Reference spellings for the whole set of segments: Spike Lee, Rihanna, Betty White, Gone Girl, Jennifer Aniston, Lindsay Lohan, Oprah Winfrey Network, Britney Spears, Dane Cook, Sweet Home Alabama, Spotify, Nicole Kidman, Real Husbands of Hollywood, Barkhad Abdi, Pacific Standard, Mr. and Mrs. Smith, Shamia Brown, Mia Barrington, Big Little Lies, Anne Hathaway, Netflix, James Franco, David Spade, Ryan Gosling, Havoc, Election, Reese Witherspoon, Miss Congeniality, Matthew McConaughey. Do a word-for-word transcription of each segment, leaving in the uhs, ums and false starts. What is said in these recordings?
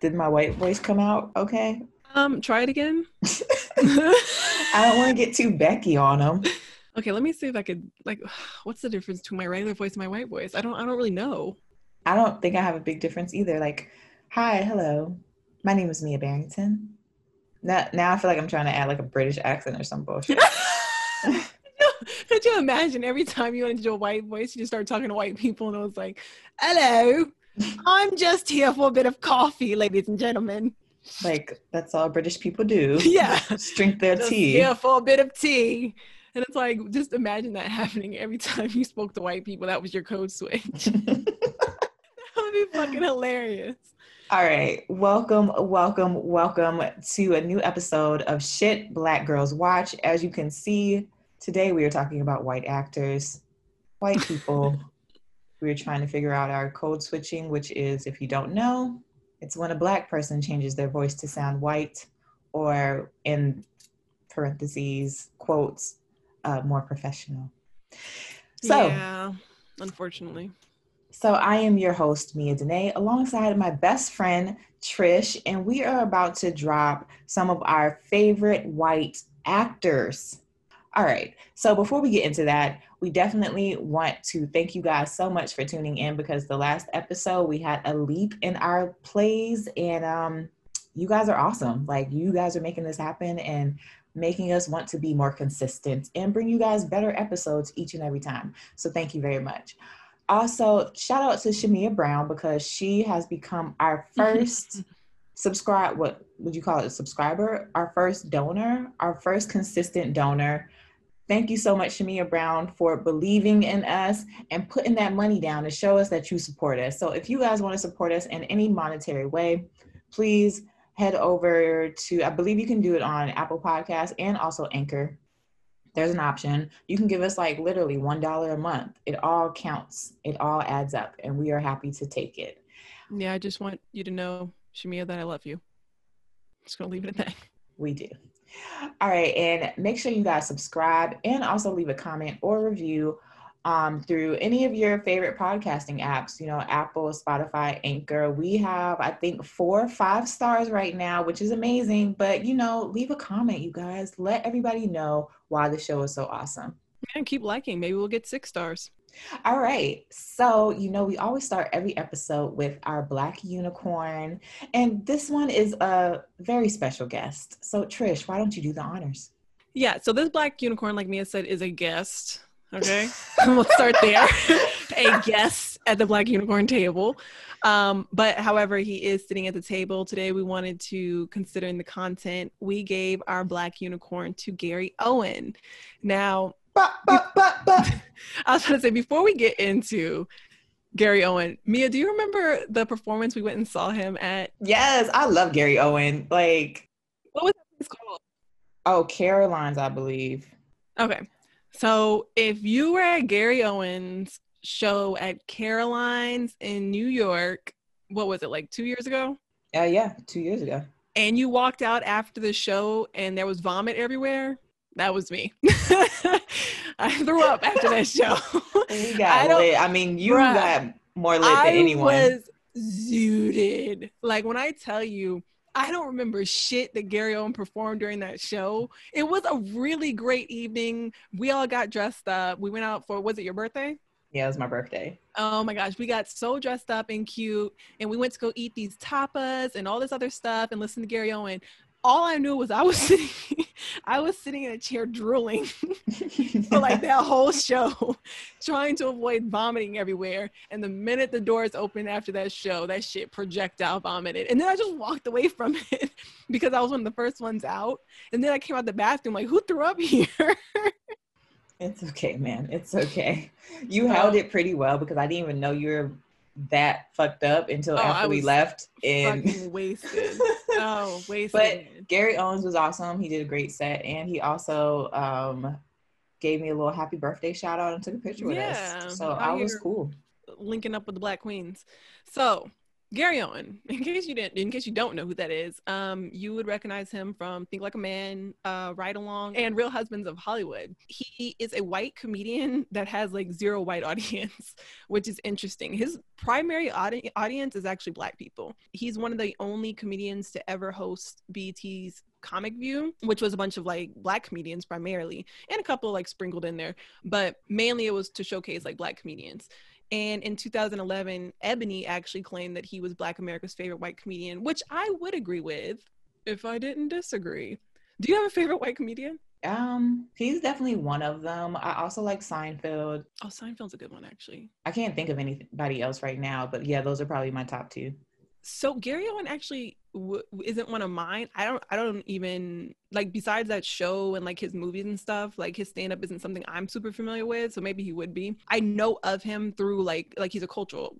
Did my white voice come out okay? Um, try it again. I don't want to get too Becky on them. Okay, let me see if I could, like, what's the difference between my regular voice and my white voice? I don't, I don't really know. I don't think I have a big difference either. Like, hi, hello, my name is Mia Barrington. Now, now I feel like I'm trying to add like a British accent or some bullshit. Could you imagine every time you wanted to do a white voice, you just start talking to white people and it was like, hello, I'm just here for a bit of coffee, ladies and gentlemen. Like, that's all British people do. Yeah. Just drink their just tea. Yeah, for a bit of tea. And it's like, just imagine that happening every time you spoke to white people. That was your code switch. That would be fucking hilarious. All right. Welcome, welcome, welcome to a new episode of Shit Black Girls Watch. As you can see, today we are talking about white actors, white people. We are trying to figure out our code switching, which is, if you don't know, it's when a black person changes their voice to sound white, or in parentheses, quotes, uh, more professional. So, yeah, unfortunately. So I am your host, Mia Denae, alongside my best friend, Trish, and we are about to drop some of our favorite white actors. All right, so before we get into that, we definitely want to thank you guys so much for tuning in, because the last episode we had a leap in our plays, and um, you guys are awesome. Like, you guys are making this happen and making us want to be more consistent and bring you guys better episodes each and every time. So thank you very much. Also, shout out to Shamia Brown, because she has become our first subscribe, what would you call it, subscriber, our first donor, our first consistent donor. Thank you so much, Shamia Brown, for believing in us and putting that money down to show us that you support us. So if you guys want to support us in any monetary way, please head over to, I believe you can do it on Apple Podcasts and also Anchor. There's an option. You can give us like literally one dollar a month. It all counts. It all adds up, and we are happy to take it. Yeah, I just want you to know, Shamia, that I love you. Just going to leave it at that. We do. All right, and make sure you guys subscribe and also leave a comment or review um, through any of your favorite podcasting apps, you know, Apple, Spotify, Anchor. We have, I think, four, five stars right now, which is amazing. But, you know, leave a comment, you guys. Let everybody know why the show is so awesome. And keep liking. Maybe we'll get six stars. All right. So, you know, we always start every episode with our black unicorn. And this one is a very special guest. So, Trish, why don't you do the honors? Yeah. So this black unicorn, like Mia said, is a guest. Okay. We'll start there. A guest at the black unicorn table. Um, but however, he is sitting at the table. Today, we wanted to, considering the content, we gave our black unicorn to Gary Owen. Now, But, but, but, but. I was going to say, before we get into Gary Owen, Mia, do you remember the performance we went and saw him at? Yes, I love Gary Owen. Like, what was that place called? Oh, Caroline's, I believe. Okay. So if you were at Gary Owen's show at Caroline's in New York, what was it, like two years ago? Uh, yeah, two years ago. And you walked out after the show and there was vomit everywhere? That was me. I threw up after that show. You got I lit. I mean, you bruh, got more lit I than anyone. I was zooted. Like, when I tell you, I don't remember shit that Gary Owen performed during that show. It was a really great evening. We all got dressed up. We went out for, was it your birthday? Yeah, it was my birthday. Oh my gosh. We got so dressed up and cute. And we went to go eat these tapas and all this other stuff and listen to Gary Owen. All I knew was I was sitting, I was sitting in a chair drooling for like that whole show, trying to avoid vomiting everywhere. And the minute the doors opened after that show, that shit projectile vomited. And then I just walked away from it because I was one of the first ones out. And then I came out the bathroom like, who threw up here? It's okay, man. It's okay. You um, held it pretty well, because I didn't even know you were that fucked up until oh, after we left, and fucking wasted. Oh, wasted. But Gary Owens was awesome. He did a great set, and he also um gave me a little happy birthday shout out and took a picture with yeah, us. So I was cool linking up with the Black Queens. So Gary Owen, in case you didn't, in case you don't know who that is, um, you would recognize him from Think Like a Man, uh, Ride Along, and Real Husbands of Hollywood. He is a white comedian that has like zero white audience, which is interesting. His primary audi- audience is actually Black people. He's one of the only comedians to ever host B E T's Comic View, which was a bunch of like Black comedians primarily, and a couple like sprinkled in there, but mainly it was to showcase like Black comedians. And in two thousand eleven, Ebony actually claimed that he was Black America's favorite white comedian, which I would agree with if I didn't disagree. Do you have a favorite white comedian? Um, he's definitely one of them. I also like Seinfeld. Oh, Seinfeld's a good one, actually. I can't think of anybody else right now, but yeah, those are probably my top two. So Gary Owen actually w- isn't one of mine. I don't I don't even, like, besides that show and like his movies and stuff, like his stand-up isn't something I'm super familiar with, so maybe he would be. I know of him through like, like he's a cultural,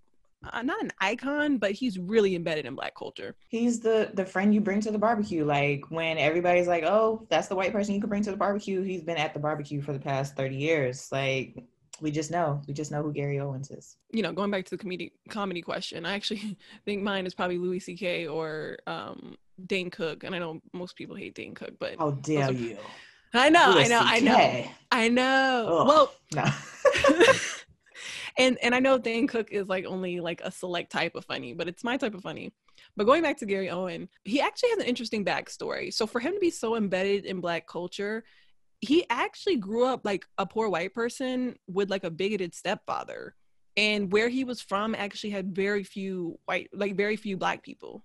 uh, not an icon, but he's really embedded in Black culture. He's the, the friend you bring to the barbecue. Like when everybody's like, oh, that's the white person you can bring to the barbecue. He's been at the barbecue for the past thirty years. Like, we just know. We just know who Gary Owens is. You know, going back to the comedy comedy question, I actually think mine is probably Louis C K or um, Dane Cook. And I know most people hate Dane Cook, but... How dare also, you? I know, I know, I know, I know. Ugh, well, no. and, and I know Dane Cook is like only like a select type of funny, but it's my type of funny. But going back to Gary Owen, he actually has an interesting backstory. So for him to be so embedded in Black culture... He actually grew up like a poor white person with like a bigoted stepfather, and where he was from actually had very few white, like very few Black people.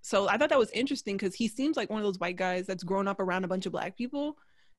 So I thought that was interesting because he seems like one of those white guys that's grown up around a bunch of Black people,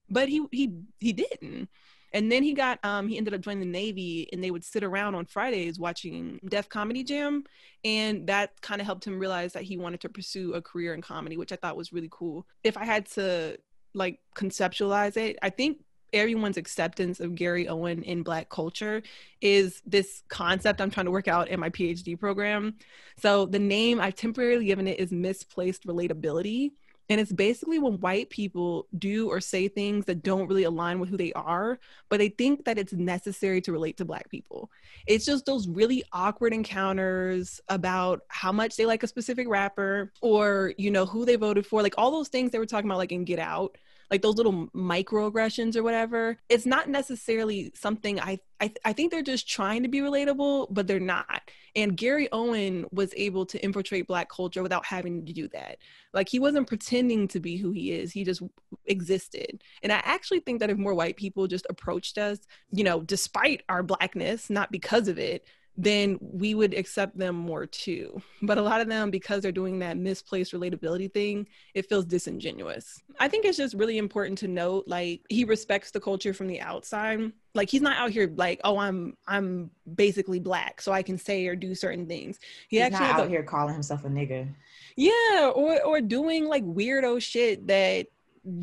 but he he he didn't. And then he got, um, he ended up joining the Navy, and they would sit around on Fridays watching Def Comedy Jam. And that kind of helped him realize that he wanted to pursue a career in comedy, which I thought was really cool. If I had to like conceptualize it, I think everyone's acceptance of Gary Owen in Black culture is this concept I'm trying to work out in my PhD program. So the name I've temporarily given it is misplaced relatability. And it's basically when white people do or say things that don't really align with who they are, but they think that it's necessary to relate to Black people. It's just those really awkward encounters about how much they like a specific rapper or, you know, who they voted for, like all those things they were talking about, like in Get Out, like those little microaggressions or whatever. It's not necessarily something I, I, th- I think they're just trying to be relatable, but they're not. And Gary Owen was able to infiltrate Black culture without having to do that. Like he wasn't pretending to be who he is. He just existed. And I actually think that if more white people just approached us, you know, despite our Blackness, not because of it, then we would accept them more too. But a lot of them, because they're doing that misplaced relatability thing, it feels disingenuous. I think it's just really important to note, like, he respects the culture from the outside. Like, he's not out here like, oh, I'm I'm basically Black, so I can say or do certain things. He he's actually not out a, here calling himself a nigga. Yeah, or or doing like weirdo shit that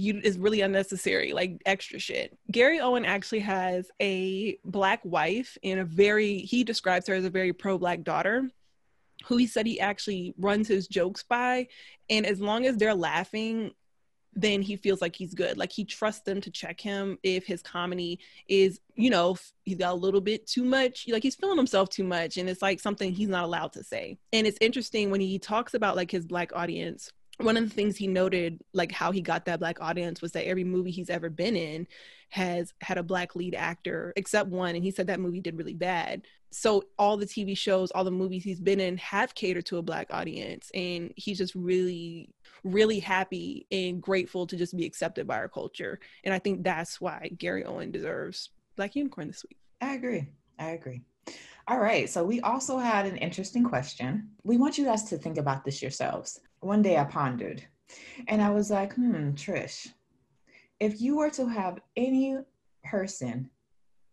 You, is really unnecessary, like extra shit. Gary Owen actually has a Black wife and a very, he describes her as a very pro-Black daughter, who he said he actually runs his jokes by. And as long as they're laughing, then he feels like he's good. Like he trusts them to check him if his comedy is, you know, he's got a little bit too much, like he's feeling himself too much. And it's like something he's not allowed to say. And it's interesting when he talks about like his Black audience, one of the things he noted, like how he got that Black audience, was that every movie he's ever been in has had a Black lead actor, except one. And he said that movie did really bad. So all the T V shows, all the movies he's been in have catered to a Black audience. And he's just really, really happy and grateful to just be accepted by our culture. And I think that's why Gary Owen deserves Black Unicorn this week. I agree. I agree. All right. So we also had an interesting question. We want you guys to think about this yourselves. One day I pondered and I was like, hmm, Trish, if you were to have any person,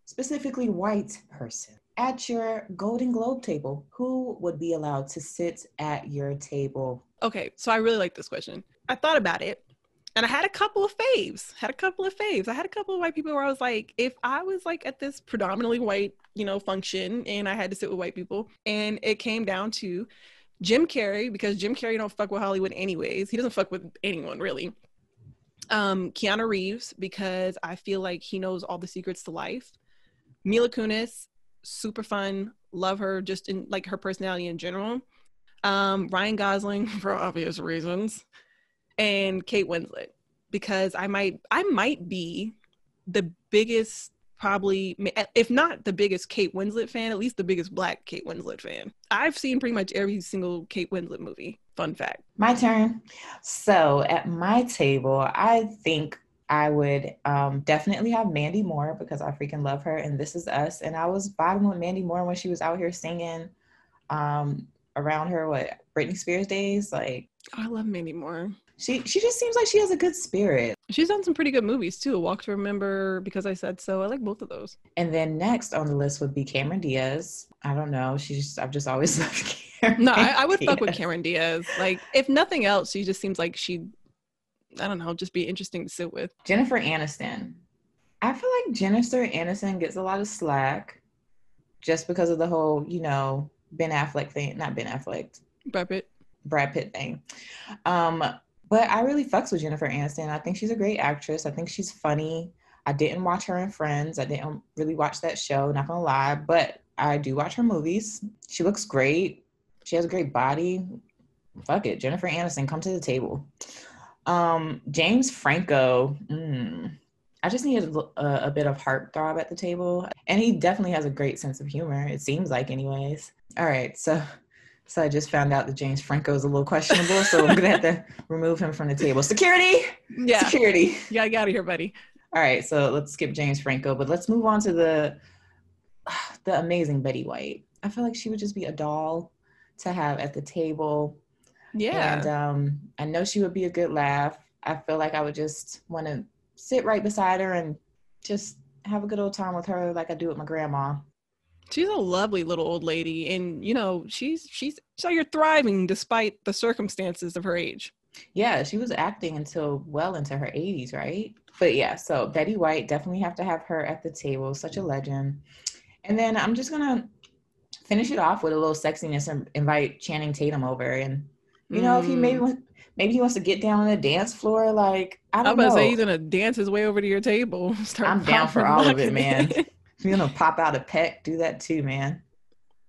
specifically white person, at your Golden Globe table, who would be allowed to sit at your table? Okay, so I really like this question. I thought about it and I had a couple of faves, had a couple of faves. I had a couple of white people where I was like, if I was like at this predominantly white, you know, function and I had to sit with white people, and it came down to Jim Carrey, because Jim Carrey don't fuck with Hollywood anyways. He doesn't fuck with anyone, really. Um, Keanu Reeves, because I feel like he knows all the secrets to life. Mila Kunis, super fun. Love her, just in like her personality in general. um, Ryan Gosling for obvious reasons, and Kate Winslet, because I might I might be the biggest, probably if not the biggest Kate Winslet fan, at least the biggest Black Kate Winslet fan. I've seen pretty much every single Kate Winslet movie. Fun fact. My turn. So at my table, I think I would um, definitely have Mandy Moore, because I freaking love her and This Is Us. And I was vibing with Mandy Moore when she was out here singing um, around her, what, Britney Spears days? Like, oh, I love Mandy Moore. She she just seems like she has a good spirit. She's done some pretty good movies too. Walk to Remember, Because I Said So. I like both of those. And then next on the list would be Cameron Diaz. I don't know. She's just, I've just always loved Cameron. No, I, I would Diaz. fuck with Cameron Diaz. Like, if nothing else, she just seems like she, I don't know, just be interesting to sit with. Jennifer Aniston. I feel like Jennifer Aniston gets a lot of slack just because of the whole, you know, Ben Affleck thing. Not Ben Affleck. Brad Pitt. Brad Pitt thing. Um... But I really fucks with Jennifer Aniston. I think she's a great actress. I think she's funny. I didn't watch her in Friends. I didn't really watch that show, not gonna lie. But I do watch her movies. She looks great. She has a great body. Fuck it. Jennifer Aniston, come to the table. Um, James Franco. Mm, I just needed a, a bit of heartthrob at the table. And he definitely has a great sense of humor. It seems like, anyways. All right, so... So I just found out that James Franco is a little questionable, so I'm going to have to remove him from the table. Security! Yeah. Security. You got to get out of here, buddy. All right, so let's skip James Franco, but let's move on to the the amazing Betty White. I feel like she would just be a doll to have at the table. Yeah. And um, I know she would be a good laugh. I feel like I would just want to sit right beside her and just have a good old time with her like I do with my grandma. She's a lovely little old lady, and you know she's she's so you're thriving despite the circumstances of her age. Yeah, she was acting until well into her eighties, right? But yeah, so Betty White, definitely have to have her at the table. Such a legend. And then I'm just gonna finish it off with a little sexiness and invite Channing Tatum over, and you know mm. if he maybe wants, maybe he wants to get down on the dance floor. Like I don't I'm about know. To say he's gonna dance his way over to your table. Start I'm down for all of it, man. If you're going to pop out a peck, do that too, man.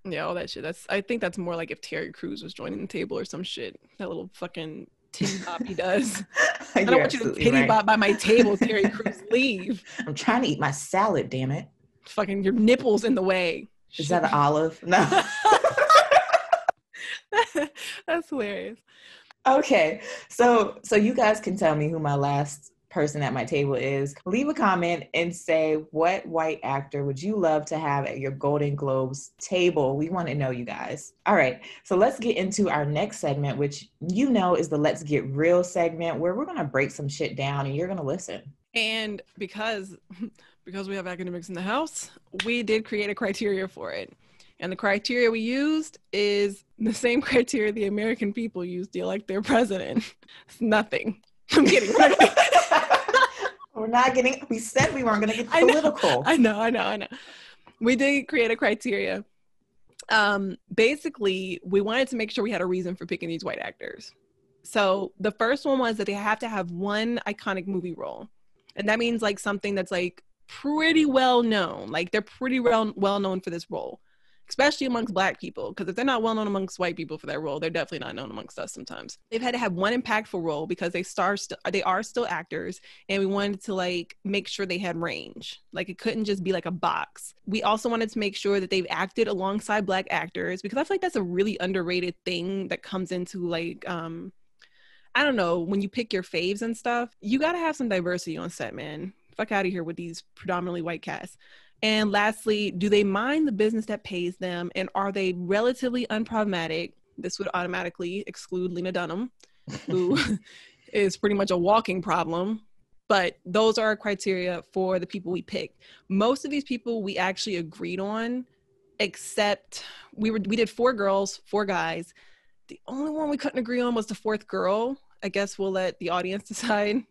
Yeah, all that shit. That's. I think that's more like if Terry Crews was joining the table or some shit. That little fucking titty bop he does. I don't want you to titty right. bop by my table, Terry Crews. Leave. I'm trying to eat my salad, damn it. Fucking your nipples in the way. Is shit. That an olive? No. That's hilarious. Okay. So, so you guys can tell me who my last... person at my table is. Leave a comment and say, what white actor would you love to have at your Golden Globes table? We want to know, you guys. All right, so let's get into our next segment, which you know is the Let's Get Real segment, where we're going to break some shit down and you're going to listen. And because because we have academics in the house, we did create a criteria for it. And the criteria we used is the same criteria the American people use to elect their president. It's nothing. I'm kidding. We're not getting, we said we weren't going to get political. I know, I know, I know. We did create a criteria. Um, basically, we wanted to make sure we had a reason for picking these white actors. So the first one was that they have to have one iconic movie role. And that means like something that's like pretty well known. Like they're pretty well, well known for this role, especially amongst Black people. Because if they're not well known amongst white people for that role, they're definitely not known amongst us sometimes. They've had to have one impactful role because they star st- they are still actors, and we wanted to like make sure they had range. Like it couldn't just be like a box. We also wanted to make sure that they've acted alongside Black actors, because I feel like that's a really underrated thing that comes into like, um, I don't know, when you pick your faves and stuff, you gotta have some diversity on set, man. Fuck out of here with these predominantly white casts. And lastly, do they mind the business that pays them? And are they relatively unproblematic? This would automatically exclude Lena Dunham, who is pretty much a walking problem. But those are our criteria for the people we picked. Most of these people we actually agreed on, except we were we did four girls, four guys. The only one we couldn't agree on was the fourth girl. I guess we'll let the audience decide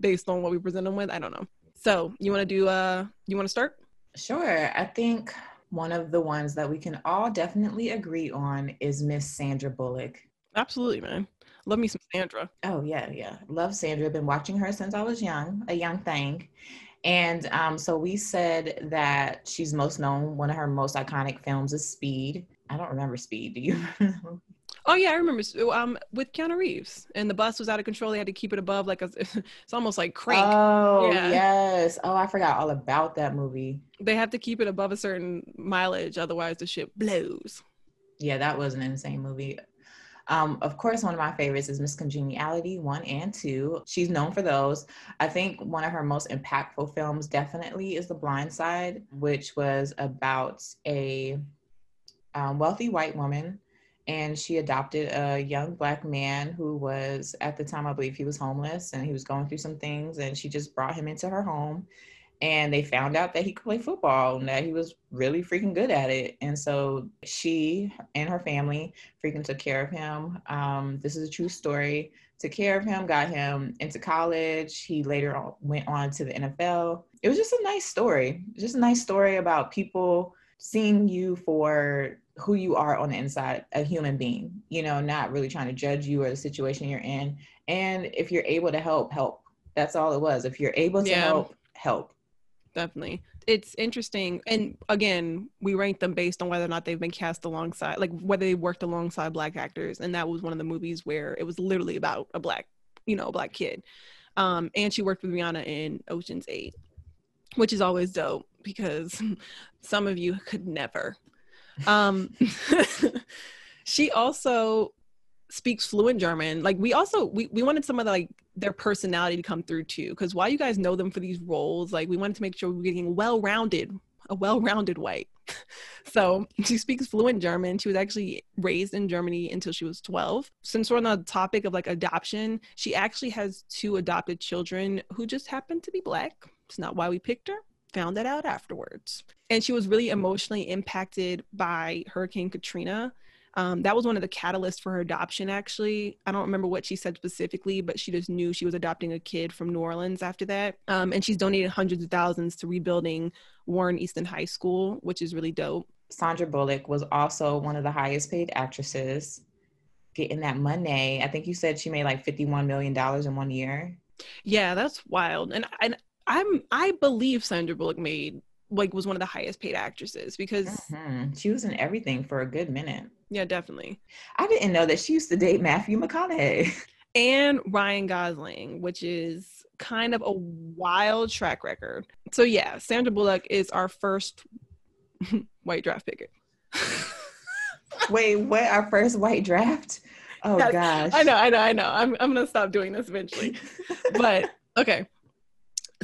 based on what we present them with. I don't know. So you want to do, uh, you want to start? Sure. I think one of the ones that we can all definitely agree on is Miss Sandra Bullock. Absolutely, man. Love me some Sandra. Oh, yeah, yeah. Love Sandra. Been watching her since I was young, a young thing. And um, so we said that she's most known, one of her most iconic films is Speed. I don't remember Speed. Do you remember? Oh yeah, I remember. Um, with Keanu Reeves, and the bus was out of control. They had to keep it above, like a, it's almost like Crank. Oh yeah. Yes. Oh, I forgot all about that movie. They have to keep it above a certain mileage, otherwise the shit blows. Yeah, that was an insane movie. Um, of course, one of my favorites is Miss Congeniality one and two. She's known for those. I think one of her most impactful films definitely is The Blind Side, which was about a um, wealthy white woman, and she adopted a young black man who was, at the time, I believe he was homeless, and he was going through some things, and she just brought him into her home, and they found out that he could play football and that he was really freaking good at it. And so she and her family freaking took care of him. Um, this is a true story. Took care of him, got him into college. He later on went on to the N F L. It was just a nice story. Just a nice story about people seeing you for who you are on the inside, a human being, you know, not really trying to judge you or the situation you're in. And if you're able to help, help. That's all it was. If you're able to yeah. help, help. Definitely. It's interesting. And again, we rank them based on whether or not they've been cast alongside, like whether they worked alongside black actors. And that was one of the movies where it was literally about a black, you know, a black kid. Um, and she worked with Rihanna in Ocean's eight, which is always dope because some of you could never. Um, she also speaks fluent German. Like we also, we, we wanted some of the, like their personality to come through too. Cause while you guys know them for these roles, like we wanted to make sure we were getting well-rounded, a well-rounded white. So she speaks fluent German. She was actually raised in Germany until she was twelve. Since we're on the topic of like adoption, she actually has two adopted children who just happen to be black. It's not why we picked her. Found that out afterwards. And she was really emotionally impacted by Hurricane Katrina. Um, that was one of the catalysts for her adoption, actually. I don't remember what she said specifically, but she just knew she was adopting a kid from New Orleans after that. Um, and she's donated hundreds of thousands to rebuilding Warren Easton High School, which is really dope. Sandra Bullock was also one of the highest paid actresses, getting that money. I think you said she made like fifty-one million dollars in one year. Yeah, that's wild. And, and I'm, I believe Sandra Bullock made, like, was one of the highest paid actresses because mm-hmm. she was in everything for a good minute. Yeah, definitely. I didn't know that she used to date Matthew McConaughey. And Ryan Gosling, which is kind of a wild track record. So yeah, Sandra Bullock is our first white draft pick. Wait, what? Our first white draft? Oh yeah, gosh. I know, I know, I know. I'm I'm gonna stop doing this eventually. But okay.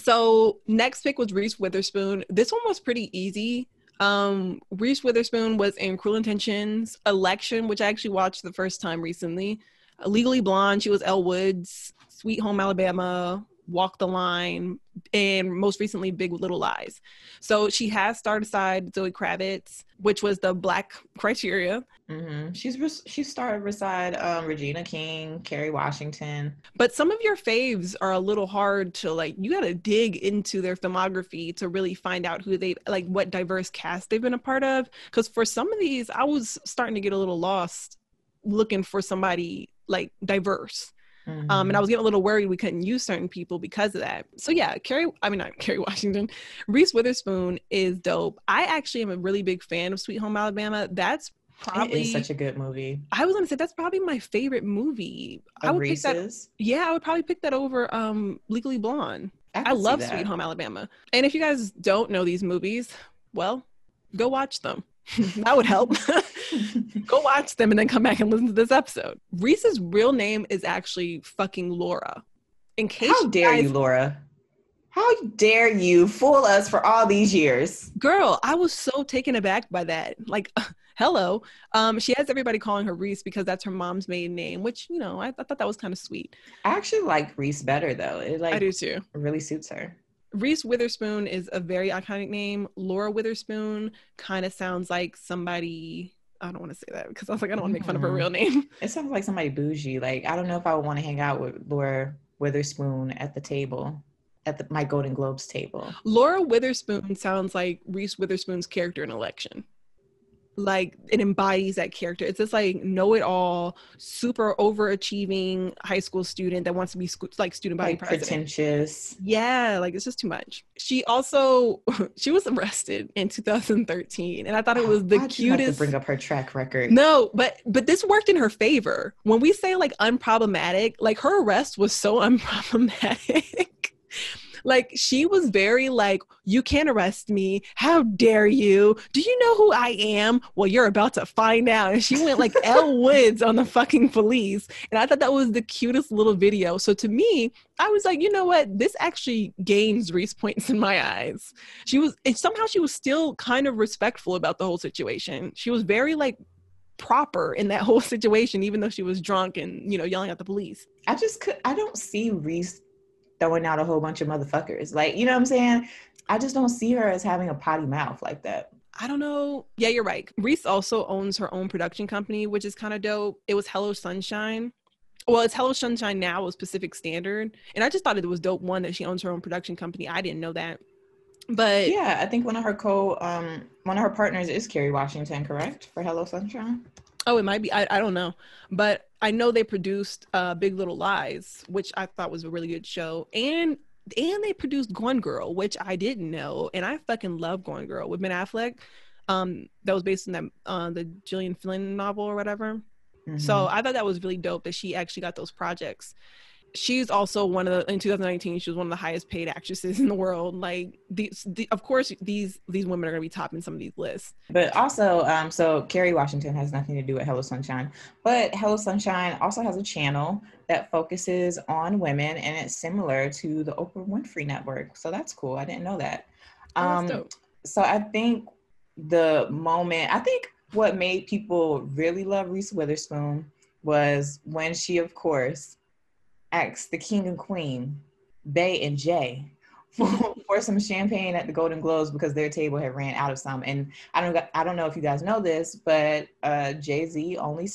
So next pick was Reese Witherspoon. This one was pretty easy. Um, Reese Witherspoon was in Cruel Intentions, Election, which I actually watched the first time recently. Uh, Legally Blonde, she was Elle Woods, Sweet Home Alabama, Walk the Line, and most recently Big Little Lies. So she has starred aside Zoe Kravitz, which was the black criteria. Mm-hmm. She's re- she starred beside um, Regina King, Kerry Washington. But some of your faves are a little hard to like, you got to dig into their filmography to really find out who they, like what diverse cast they've been a part of. Because for some of these, I was starting to get a little lost looking for somebody like diverse. Mm-hmm. Um, and I was getting a little worried we couldn't use certain people because of that. So yeah, Kerry, I mean, not Kerry Washington, Reese Witherspoon is dope. I actually am a really big fan of Sweet Home Alabama. That's probably it is such a good movie. I was going to say, that's probably my favorite movie. Of I would Reese's? Pick that. Yeah, I would probably pick that over um, Legally Blonde. I, I love Sweet Home Alabama. And if you guys don't know these movies, well, go watch them. That would help. Go watch them and then come back and listen to this episode. Reese's real name is actually fucking Laura. In case How you dare guys- you, Laura? How dare you fool us for all these years? Girl, I was so taken aback by that. Like, uh, hello. Um, she has everybody calling her Reese because that's her mom's maiden name, which, you know, I, th- I thought that was kind of sweet. I actually like Reese better, though. It, like, I do too. Really suits her. Reese Witherspoon is a very iconic name. Laura Witherspoon kind of sounds like somebody... I don't want to say that because I was like, I don't want to make fun of her real name. It sounds like somebody bougie. Like, I don't know if I would want to hang out with Laura Witherspoon at the table, at the, my Golden Globes table. Laura Witherspoon sounds like Reese Witherspoon's character in Election. like it embodies that character. It's this like know-it-all, super overachieving high school student that wants to be sc- like student body like president. Pretentious. Yeah, like it's just too much. She also she was arrested in two thousand thirteen, and I thought it was the Why'd cutest. You have to bring up her track record. No, but but this worked in her favor. When we say like unproblematic, like her arrest was so unproblematic. Like, she was very like, you can't arrest me. How dare you? Do you know who I am? Well, you're about to find out. And she went like Elle Woods on the fucking police. And I thought that was the cutest little video. So to me, I was like, you know what? This actually gains Reese points in my eyes. She was, and somehow she was still kind of respectful about the whole situation. She was very like proper in that whole situation, even though she was drunk and, you know, yelling at the police. I just could, I don't see Reese throwing out a whole bunch of motherfuckers, like, you know what I'm saying? I just don't see her as having a potty mouth like that. I don't know. Yeah, you're right. Reese also owns her own production company, which is kind of dope. It was Hello Sunshine. Well, it's Hello Sunshine now. It was Pacific Standard, and I just thought it was dope. One, that she owns her own production company. I didn't know that, but yeah, I think one of her co um one of her partners is Kerry Washington, correct, for Hello Sunshine? Oh, it might be. I, I don't know. But I know they produced uh, Big Little Lies, which I thought was a really good show. And and they produced Gone Girl, which I didn't know. And I fucking love Gone Girl with Ben Affleck. Um, that was based on that uh, the Gillian Flynn novel or whatever. Mm-hmm. So I thought that was really dope that she actually got those projects. She's also one of the, in two thousand nineteen, she was one of the highest paid actresses in the world. Like, these, the, of course, these these women are going to be topping some of these lists. But also, um, so Kerry Washington has nothing to do with Hello Sunshine. But Hello Sunshine also has a channel that focuses on women, and it's similar to the Oprah Winfrey Network. So that's cool. I didn't know that. Um, oh, that's dope. So I think the moment, I think what made people really love Reese Witherspoon was when she, of course, asked the king and queen, Bay and Jay, for, for some champagne at the Golden Globes because their table had ran out of some. And I don't, I don't know if you guys know this, but uh, Jay-Z only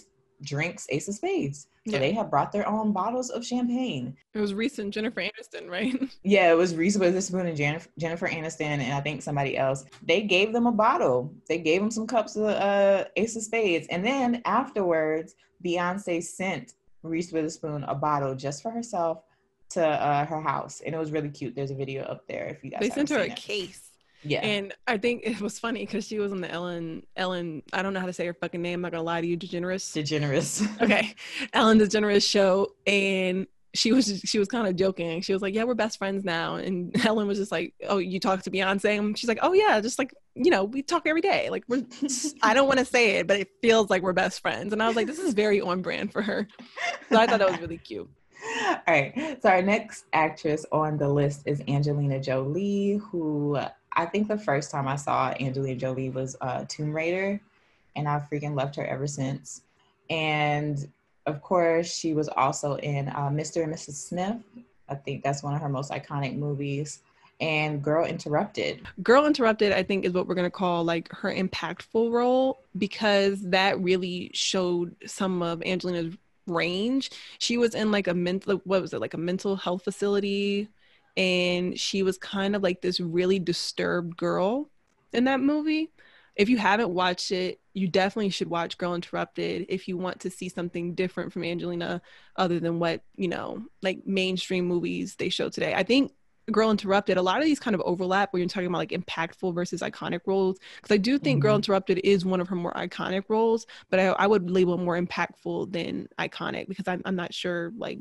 drinks Ace of Spades. So yeah. They have brought their own bottles of champagne. It was Reese and Jennifer Aniston, right? Yeah, it was Reese Witherspoon and Jennifer, Jennifer Aniston, and I think somebody else. They gave them a bottle. They gave them some cups of uh, Ace of Spades. And then afterwards, Beyonce sent Reese Witherspoon a bottle just for herself to uh, her house, and it was really cute. There's a video up there if you guys. They sent her a case. Yeah, and I think it was funny because she was on the Ellen Ellen. I don't know how to say her fucking name. I'm not gonna lie to you, DeGeneres. DeGeneres. Okay, Ellen DeGeneres show, and she was she was kind of joking. She was like, "Yeah, we're best friends now," and Ellen was just like, "Oh, you talk to Beyonce?" And she's like, "Oh yeah, just like, you know, we talk every day. Like, we're I don't want to say it, but it feels like we're best friends." And I was like, this is very on brand for her. So I thought that was really cute. All right. So our next actress on the list is Angelina Jolie, who I think the first time I saw Angelina Jolie was uh, Tomb Raider, and I freaking loved her ever since. And of course, she was also in uh, Mister and Missus Smith. I think that's one of her most iconic movies. And Girl Interrupted. Girl Interrupted, I think, is what we're going to call like her impactful role, because that really showed some of Angelina's range. She was in like a mental, what was it, like a mental health facility. And she was kind of like this really disturbed girl in that movie. If you haven't watched it, you definitely should watch Girl Interrupted if you want to see something different from Angelina other than what, you know, like mainstream movies they show today. I think Girl Interrupted, a lot of these kind of overlap where you're talking about like impactful versus iconic roles, because I do think mm-hmm. Girl Interrupted is one of her more iconic roles, but I, I would label it more impactful than iconic, because I'm, I'm not sure, like,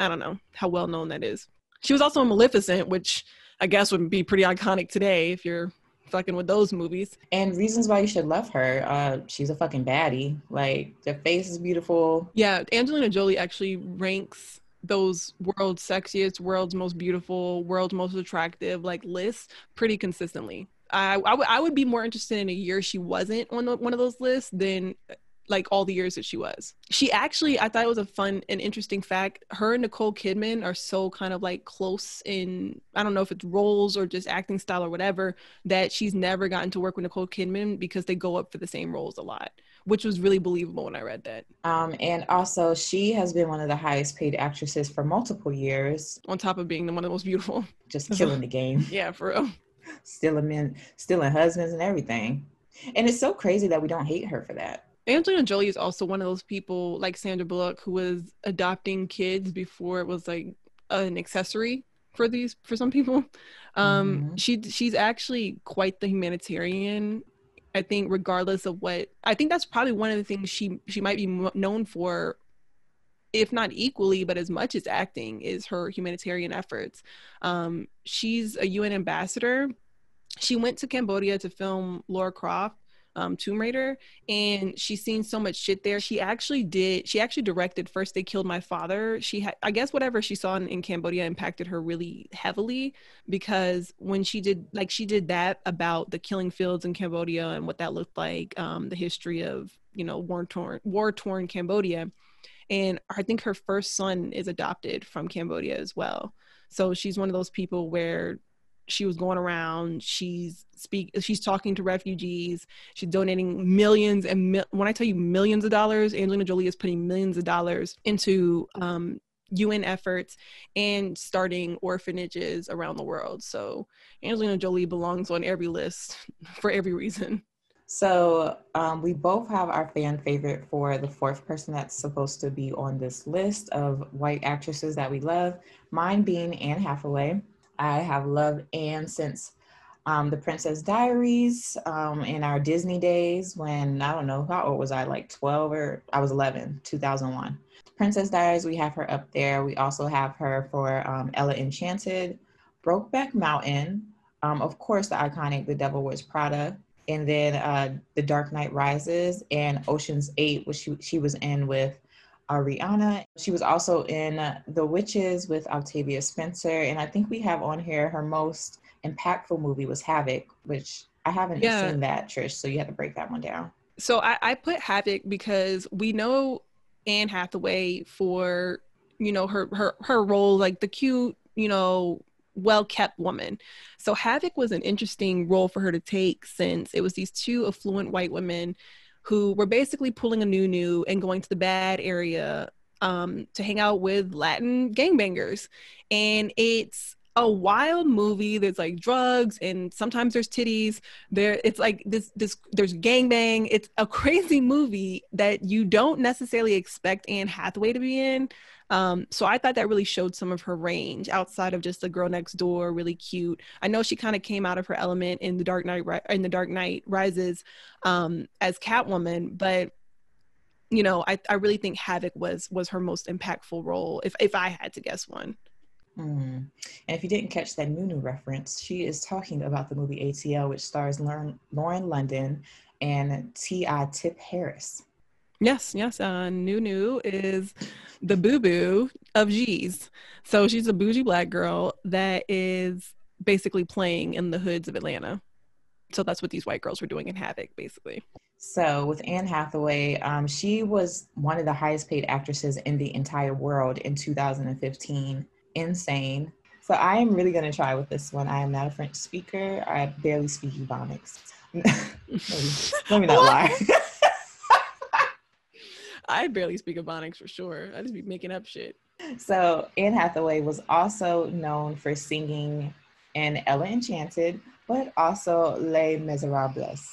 I don't know how well known that is. She was also in Maleficent, which I guess would be pretty iconic today if you're fucking with those movies. And reasons why you should love her. Uh, she's a fucking baddie. Like, the face is beautiful. Yeah, Angelina Jolie actually ranks those world's sexiest, world's most beautiful, world's most attractive, like, lists pretty consistently. I, I, w- I would be more interested in a year she wasn't on the, one of those lists than like all the years that she was. She actually, I thought it was a fun and interesting fact. Her and Nicole Kidman are so kind of like close in, I don't know if it's roles or just acting style or whatever, that she's never gotten to work with Nicole Kidman because they go up for the same roles a lot, which was really believable when I read that. Um, and also, she has been one of the highest paid actresses for multiple years. On top of being the one of the most beautiful. Just killing the game. Yeah, for real. Stealing men, stealing husbands and everything. And it's so crazy that we don't hate her for that. Angelina Jolie is also one of those people, like Sandra Bullock, who was adopting kids before it was like an accessory for these for some people. Um, mm-hmm. She she's actually quite the humanitarian. I think regardless of what, I think that's probably one of the things she she might be m- known for, if not equally, but as much as acting, is her humanitarian efforts. Um, she's a U N ambassador. She went to Cambodia to film Lara Croft, um, Tomb Raider, and she's seen so much shit there. She actually did, she actually directed First They Killed My Father. She had, I guess whatever she saw in, in Cambodia impacted her really heavily, because when she did, like she did that about the killing fields in Cambodia and what that looked like, um, the history of, you know, war-torn, war-torn Cambodia. And I think her first son is adopted from Cambodia as well. So she's one of those people where she was going around, she's speak, she's talking to refugees, she's donating millions and mi- when I tell you millions of dollars, Angelina Jolie is putting millions of dollars into um, U N efforts and starting orphanages around the world. So Angelina Jolie belongs on every list for every reason. So um, we both have our fan favorite for the fourth person that's supposed to be on this list of white actresses that we love, mine being Anne Hathaway. I have loved Anne since um, The Princess Diaries, um, in our Disney days when, I don't know, how old was I, like twelve or, I was eleven, two thousand one. The Princess Diaries, we have her up there. We also have her for um, Ella Enchanted, Brokeback Mountain, um, of course the iconic The Devil Wears Prada, and then uh, The Dark Knight Rises and Ocean's eight, which she, she was in with Uh, Rihanna. She was also in uh, The Witches with Octavia Spencer, and I think we have on here her most impactful movie was Havoc, which I haven't yeah. seen that, Trish, so you have to break that one down. So I, I put Havoc because we know Anne Hathaway for, you know, her her her role, like the cute, you know, well-kept woman. So Havoc was an interesting role for her to take, since it was these two affluent white women who were basically pulling a Nunu and going to the bad area um, to hang out with Latin gangbangers. And it's a wild movie. There's like drugs and sometimes there's titties. There, it's like this, this, there's gangbang. It's a crazy movie that you don't necessarily expect Anne Hathaway to be in. Um, so I thought that really showed some of her range outside of just the girl next door, really cute. I know she kind of came out of her element in The Dark Knight, in The Dark Knight Rises um, as Catwoman, but you know, I, I really think Havoc was was her most impactful role, if if I had to guess one. Mm. And if you didn't catch that Nunu reference, she is talking about the movie A T L, which stars Lauren, Lauren London and T I Tip Harris. Yes, yes. Uh, Nunu is the boo-boo of G's. So she's a bougie black girl that is basically playing in the hoods of Atlanta. So that's what these white girls were doing in Havoc, basically. So with Anne Hathaway, um, she was one of the highest paid actresses in the entire world in two thousand fifteen. Insane. So I am really going to try with this one. I am not a French speaker. I barely speak Ebonics. Let me not lie. I barely speak Ebonics for sure. I just be making up shit. So Anne Hathaway was also known for singing in Ella Enchanted, but also Les Misérables.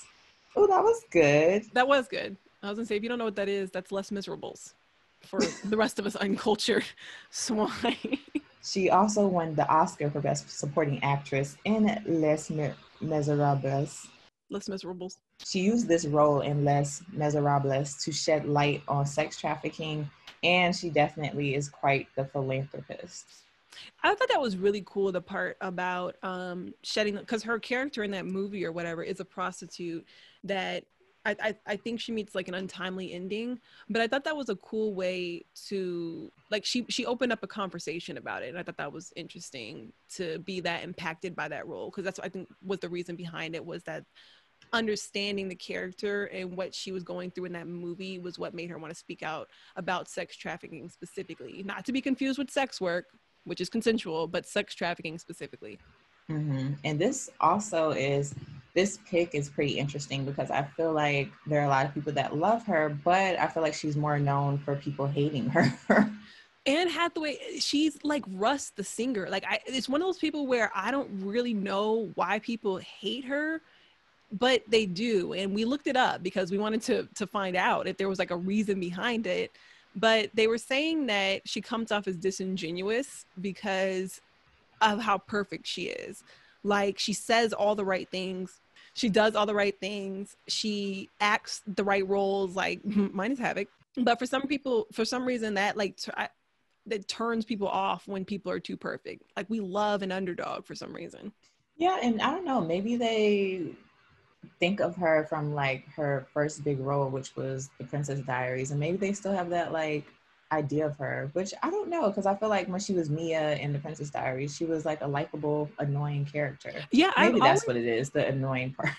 Oh, that was good. That was good. I was going to say, if you don't know what that is, that's Les Miserables for the rest of us uncultured swine. She also won the Oscar for Best Supporting Actress in Les Misérables. Les Miserables. She used this role in Les Miserables to shed light on sex trafficking, and she definitely is quite the philanthropist. I thought that was really cool, the part about um, shedding, because her character in that movie or whatever is a prostitute that I, I, I think she meets like an untimely ending, but I thought that was a cool way to, like, she, she opened up a conversation about it. And I thought that was interesting to be that impacted by that role. Cause that's what I think was the reason behind it, was that understanding the character and what she was going through in that movie was what made her want to speak out about sex trafficking specifically, not to be confused with sex work, which is consensual, but sex trafficking specifically. Mm-hmm. And this also is, this pick is pretty interesting because I feel like there are a lot of people that love her, but I feel like she's more known for people hating her. Anne Hathaway, she's like Russ the singer. Like I, it's one of those people where I don't really know why people hate her. but they do. And we looked it up because we wanted to to find out if there was like a reason behind it. But they were saying that she comes off as disingenuous because of how perfect she is. Like, she says all the right things. She does all the right things. She acts the right roles, like mine is Havoc. But for some people, for some reason, that like t- I, that turns people off when people are too perfect. Like, we love an underdog for some reason. Yeah, and I don't know, maybe they think of her from like her first big role, which was The Princess Diaries, and maybe they still have that like idea of her, which I don't know, because I feel like when she was Mia in The Princess Diaries, she was like a likable, annoying character. Yeah, maybe I've that's always... what it is, the annoying part.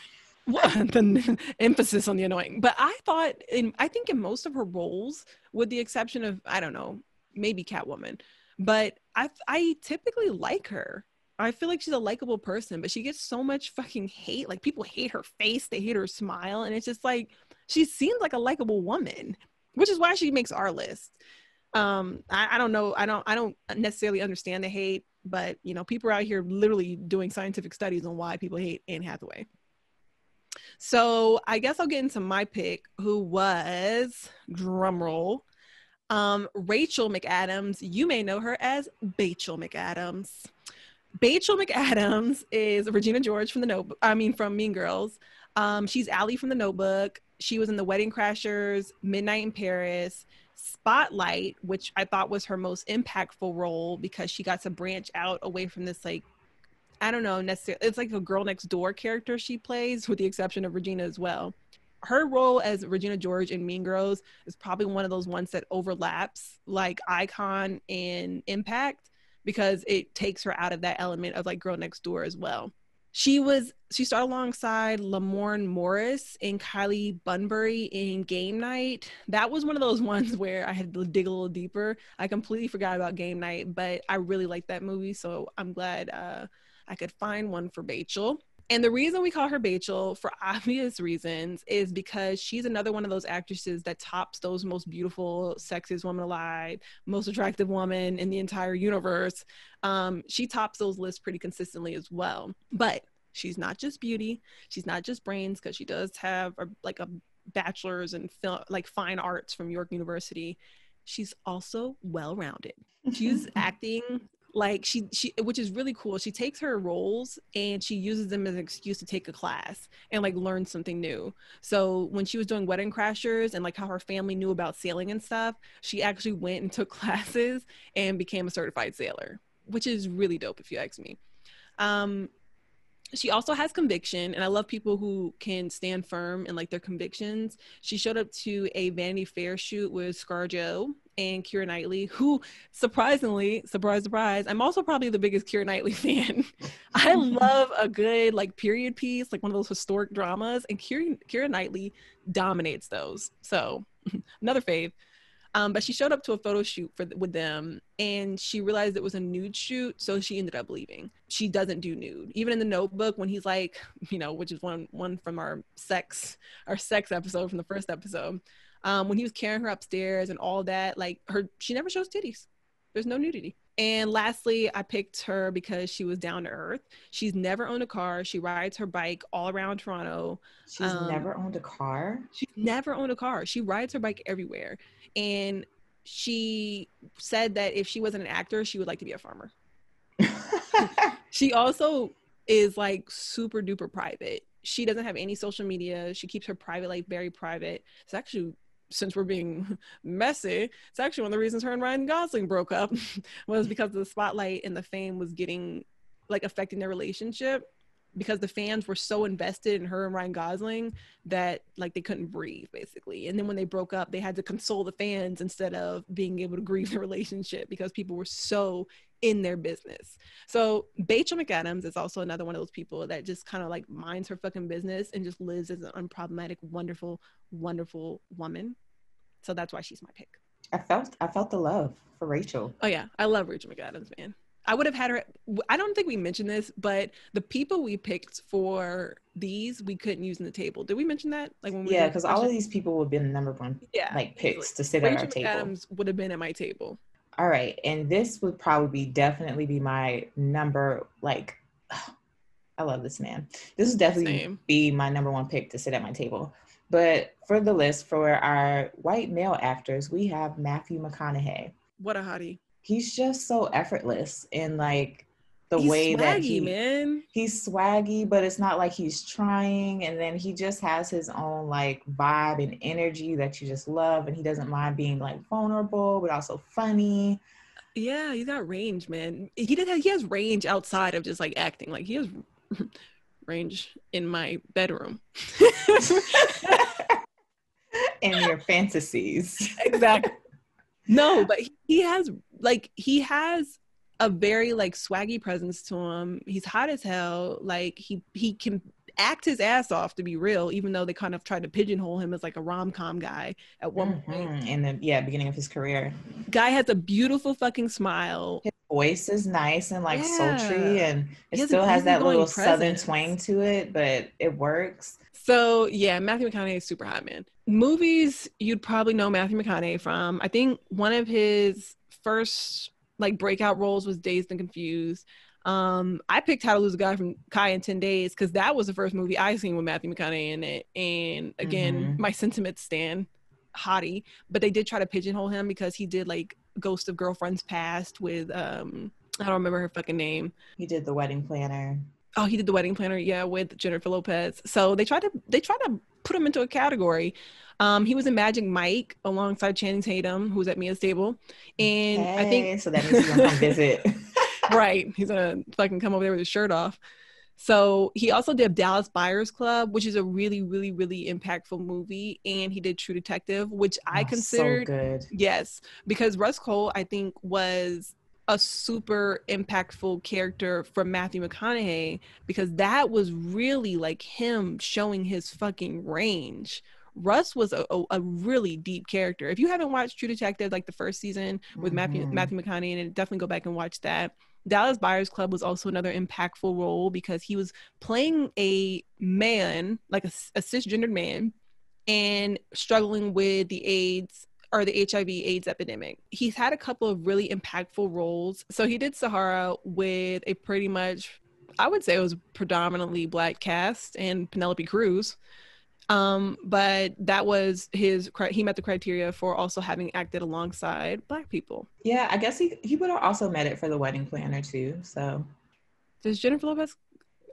Well, the emphasis on the annoying. But I thought, in I think in most of her roles, with the exception of, I don't know, maybe Catwoman, but I I typically like her. I feel like she's a likable person, but she gets so much fucking hate. Like, people hate her face, they hate her smile, and it's just like, she seems like a likable woman, which is why she makes our list. Um, I, I don't know. I don't. I don't necessarily understand the hate, but you know, people are out here literally doing scientific studies on why people hate Anne Hathaway. So I guess I'll get into my pick, who was, drumroll, um, Rachel McAdams. You may know her as Bachel McAdams. Bachel McAdams is Regina George from the Notebook. I mean, from Mean Girls. Um, she's Allie from the Notebook. She was in The Wedding Crashers, Midnight in Paris, Spotlight, which I thought was her most impactful role because she got to branch out away from this, like, I don't know, necessarily, it's like a girl next door character she plays, with the exception of Regina as well. Her role as Regina George in Mean Girls is probably one of those ones that overlaps like icon and impact, because it takes her out of that element of like girl next door as well. She was, she starred alongside Lamorne Morris and Kylie Bunbury in Game Night. That was one of those ones where I had to dig a little deeper. I completely forgot about Game Night, but I really liked that movie. So I'm glad uh, I could find one for Bachel. And the reason we call her Bachel, for obvious reasons, is because she's another one of those actresses that tops those most beautiful, sexiest woman alive, most attractive woman in the entire universe. Um, she tops those lists pretty consistently as well. But she's not just beauty. She's not just brains, because she does have a, like a bachelor's in fil- like fine arts from York University. She's also well-rounded. She's acting... Like she, she, which is really cool. She takes her roles and she uses them as an excuse to take a class and like learn something new. So when she was doing Wedding Crashers and like how her family knew about sailing and stuff, she actually went and took classes and became a certified sailor, which is really dope if you ask me. Um, she also has conviction, and I love people who can stand firm in like their convictions. She showed up to a Vanity Fair shoot with ScarJo and Keira Knightley, who surprisingly, surprise, surprise, I'm also probably the biggest Keira Knightley fan. I love a good like period piece, like one of those historic dramas, and Keira, Keira Knightley dominates those. So another fave. Um, but she showed up to a photo shoot for with them, and she realized it was a nude shoot, so she ended up leaving. She doesn't do nude. Even in The Notebook, when he's like, you know, which is one one from our sex our sex episode from the first episode, um, when he was carrying her upstairs and all that, like her, she never shows titties. There's no nudity. And lastly, I picked her because she was down to earth. She's never owned a car. She rides her bike all around Toronto. She's um, never owned a car? She's never owned a car. She rides her bike everywhere. And she said that if she wasn't an actor, she would like to be a farmer. She also is like super duper private. She doesn't have any social media. She keeps her private life very private. It's actually... since we're being messy, it's actually one of the reasons her and Ryan Gosling broke up was because the spotlight and the fame was getting, like, affecting their relationship, because the fans were so invested in her and Ryan Gosling that, like, they couldn't breathe, basically. And then when they broke up, they had to console the fans instead of being able to grieve the relationship, because people were so in their business. So Bachel McAdams is also another one of those people that just kind of like minds her fucking business and just lives as an unproblematic, wonderful, wonderful woman. So that's why she's my pick. I felt I felt the love for Rachel. Oh yeah, I love Rachel McAdams, man. I would have had her. I don't think we mentioned this, but the people we picked for these we couldn't use in the table. Did we mention that? Like when we yeah, because all of these people would have been the number one yeah, like picks to sit Rachel at our table. Rachel McAdams would have been at my table. All right, and this would probably be, definitely be my number, like, I love this man. This would definitely Same. be my number one pick to sit at my table. But for the list, for our white male actors, we have Matthew McConaughey. What a hottie. He's just so effortless in like the he's way swaggy, that he, man. he's swaggy, but it's not like he's trying. And then he just has his own like vibe and energy that you just love. And he doesn't mind being like vulnerable, but also funny. Yeah, he's got range, man. He did have, he has range outside of just like acting. Like he has range in my bedroom. In your fantasies. Exactly. No, but he has like he has a very like swaggy presence to him. He's hot as hell. Like he he can act his ass off, to be real, even though they kind of tried to pigeonhole him as like a rom-com guy at one mm-hmm. point in the yeah beginning of his career. Guy has a beautiful fucking smile. His voice is nice and like yeah. sultry, and it still has that little presence. Southern twang to it, but it works. So yeah, Matthew McConaughey is super hot, man. Movies you'd probably know Matthew McConaughey from. I think one of his first like breakout roles was Dazed and Confused. Um, I picked How to Lose a Guy from Guy in ten days because that was the first movie I seen with Matthew McConaughey in it. And again, mm-hmm. my sentiments stand, hottie. But they did try to pigeonhole him because he did like Ghost of Girlfriends Past with um, I don't remember her fucking name. He did The Wedding Planner. Oh, he did The Wedding Planner, yeah, with Jennifer Lopez. So they tried to they tried to put him into a category. Um, he was in Magic Mike alongside Channing Tatum, who's at Mia's table. And hey, I think so that means he's gonna come visit. Right, he's gonna fucking come over there with his shirt off. So he also did Dallas Buyers Club, which is a really, really, really impactful movie. And he did True Detective, which oh, I considered so good. Yes, because Russ Cole, I think, was a super impactful character from Matthew McConaughey, because that was really like him showing his fucking range. Russ was a, a, a really deep character. If you haven't watched True Detective, like the first season with mm-hmm. Matthew Matthew McConaughey, and definitely go back and watch that. Dallas Buyers Club was also another impactful role because he was playing a man, like a, a cisgendered man, and struggling with the AIDS or the H I V AIDS epidemic. He's had a couple of really impactful roles. So he did Sahara with a pretty much, I would say it was predominantly Black cast and Penelope Cruz. Um, but that was his, he met the criteria for also having acted alongside Black people. Yeah, I guess he, he would have also met it for The Wedding Planner too, so. Does Jennifer Lopez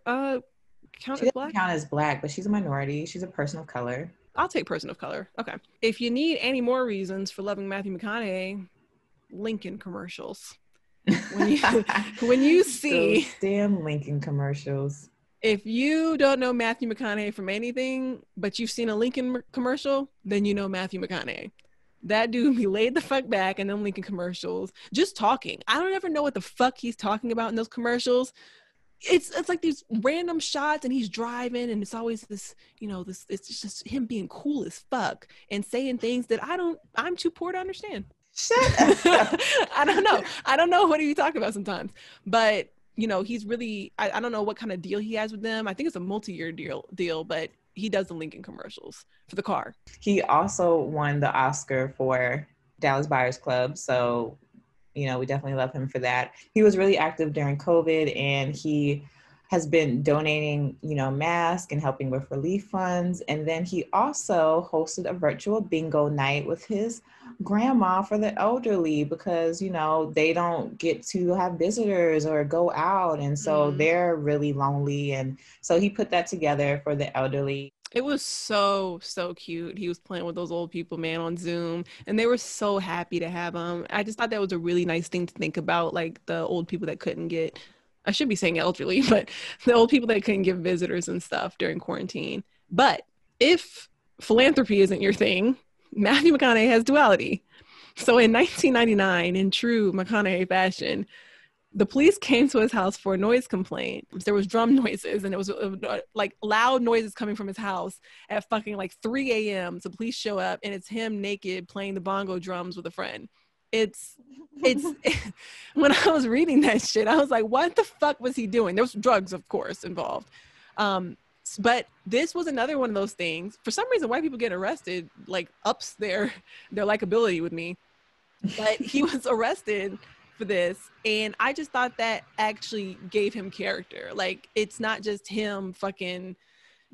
uh, count she as Black? She doesn't count as Black, but she's a minority. She's a person of color. I'll take person of color. Okay. If you need any more reasons for loving Matthew McConaughey, Lincoln commercials. When you, when you see. Those damn Lincoln commercials. If you don't know Matthew McConaughey from anything, but you've seen a Lincoln commercial, then you know Matthew McConaughey. That dude, he laid the fuck back in them Lincoln commercials, just talking. I don't ever know what the fuck he's talking about in those commercials. It's it's like these random shots and he's driving and it's always this, you know, this it's just him being cool as fuck and saying things that I don't, I'm too poor to understand. Shut up. I don't know. I don't know what are you talking about sometimes. But, you know, he's really, I, I don't know what kind of deal he has with them. I think it's a multi-year deal, deal, but he does the Lincoln commercials for the car. He also won the Oscar for Dallas Buyers Club. So you know, we definitely love him for that. He was really active during COVID and he has been donating, you know, masks and helping with relief funds. And then he also hosted a virtual bingo night with his grandma for the elderly because, you know, they don't get to have visitors or go out. And so mm-hmm. they're really lonely. And so he put that together for the elderly. It was so, so cute. He was playing with those old people, man, on Zoom. And they were so happy to have him. I just thought that was a really nice thing to think about, like the old people that couldn't get, I should be saying elderly, but the old people that couldn't get visitors and stuff during quarantine. But if philanthropy isn't your thing, Matthew McConaughey has duality. So in nineteen ninety-nine, in true McConaughey fashion, the police came to his house for a noise complaint. There was drum noises and it was uh, like loud noises coming from his house at fucking like three a.m. So police show up and it's him naked playing the bongo drums with a friend. It's, it's, it, when I was reading that shit, I was like, what the fuck was he doing? There was drugs, of course, involved. Um, but this was another one of those things. For some reason, white people get arrested, like ups their, their likability with me. But he was arrested for this. And I just thought that actually gave him character. Like, it's not just him fucking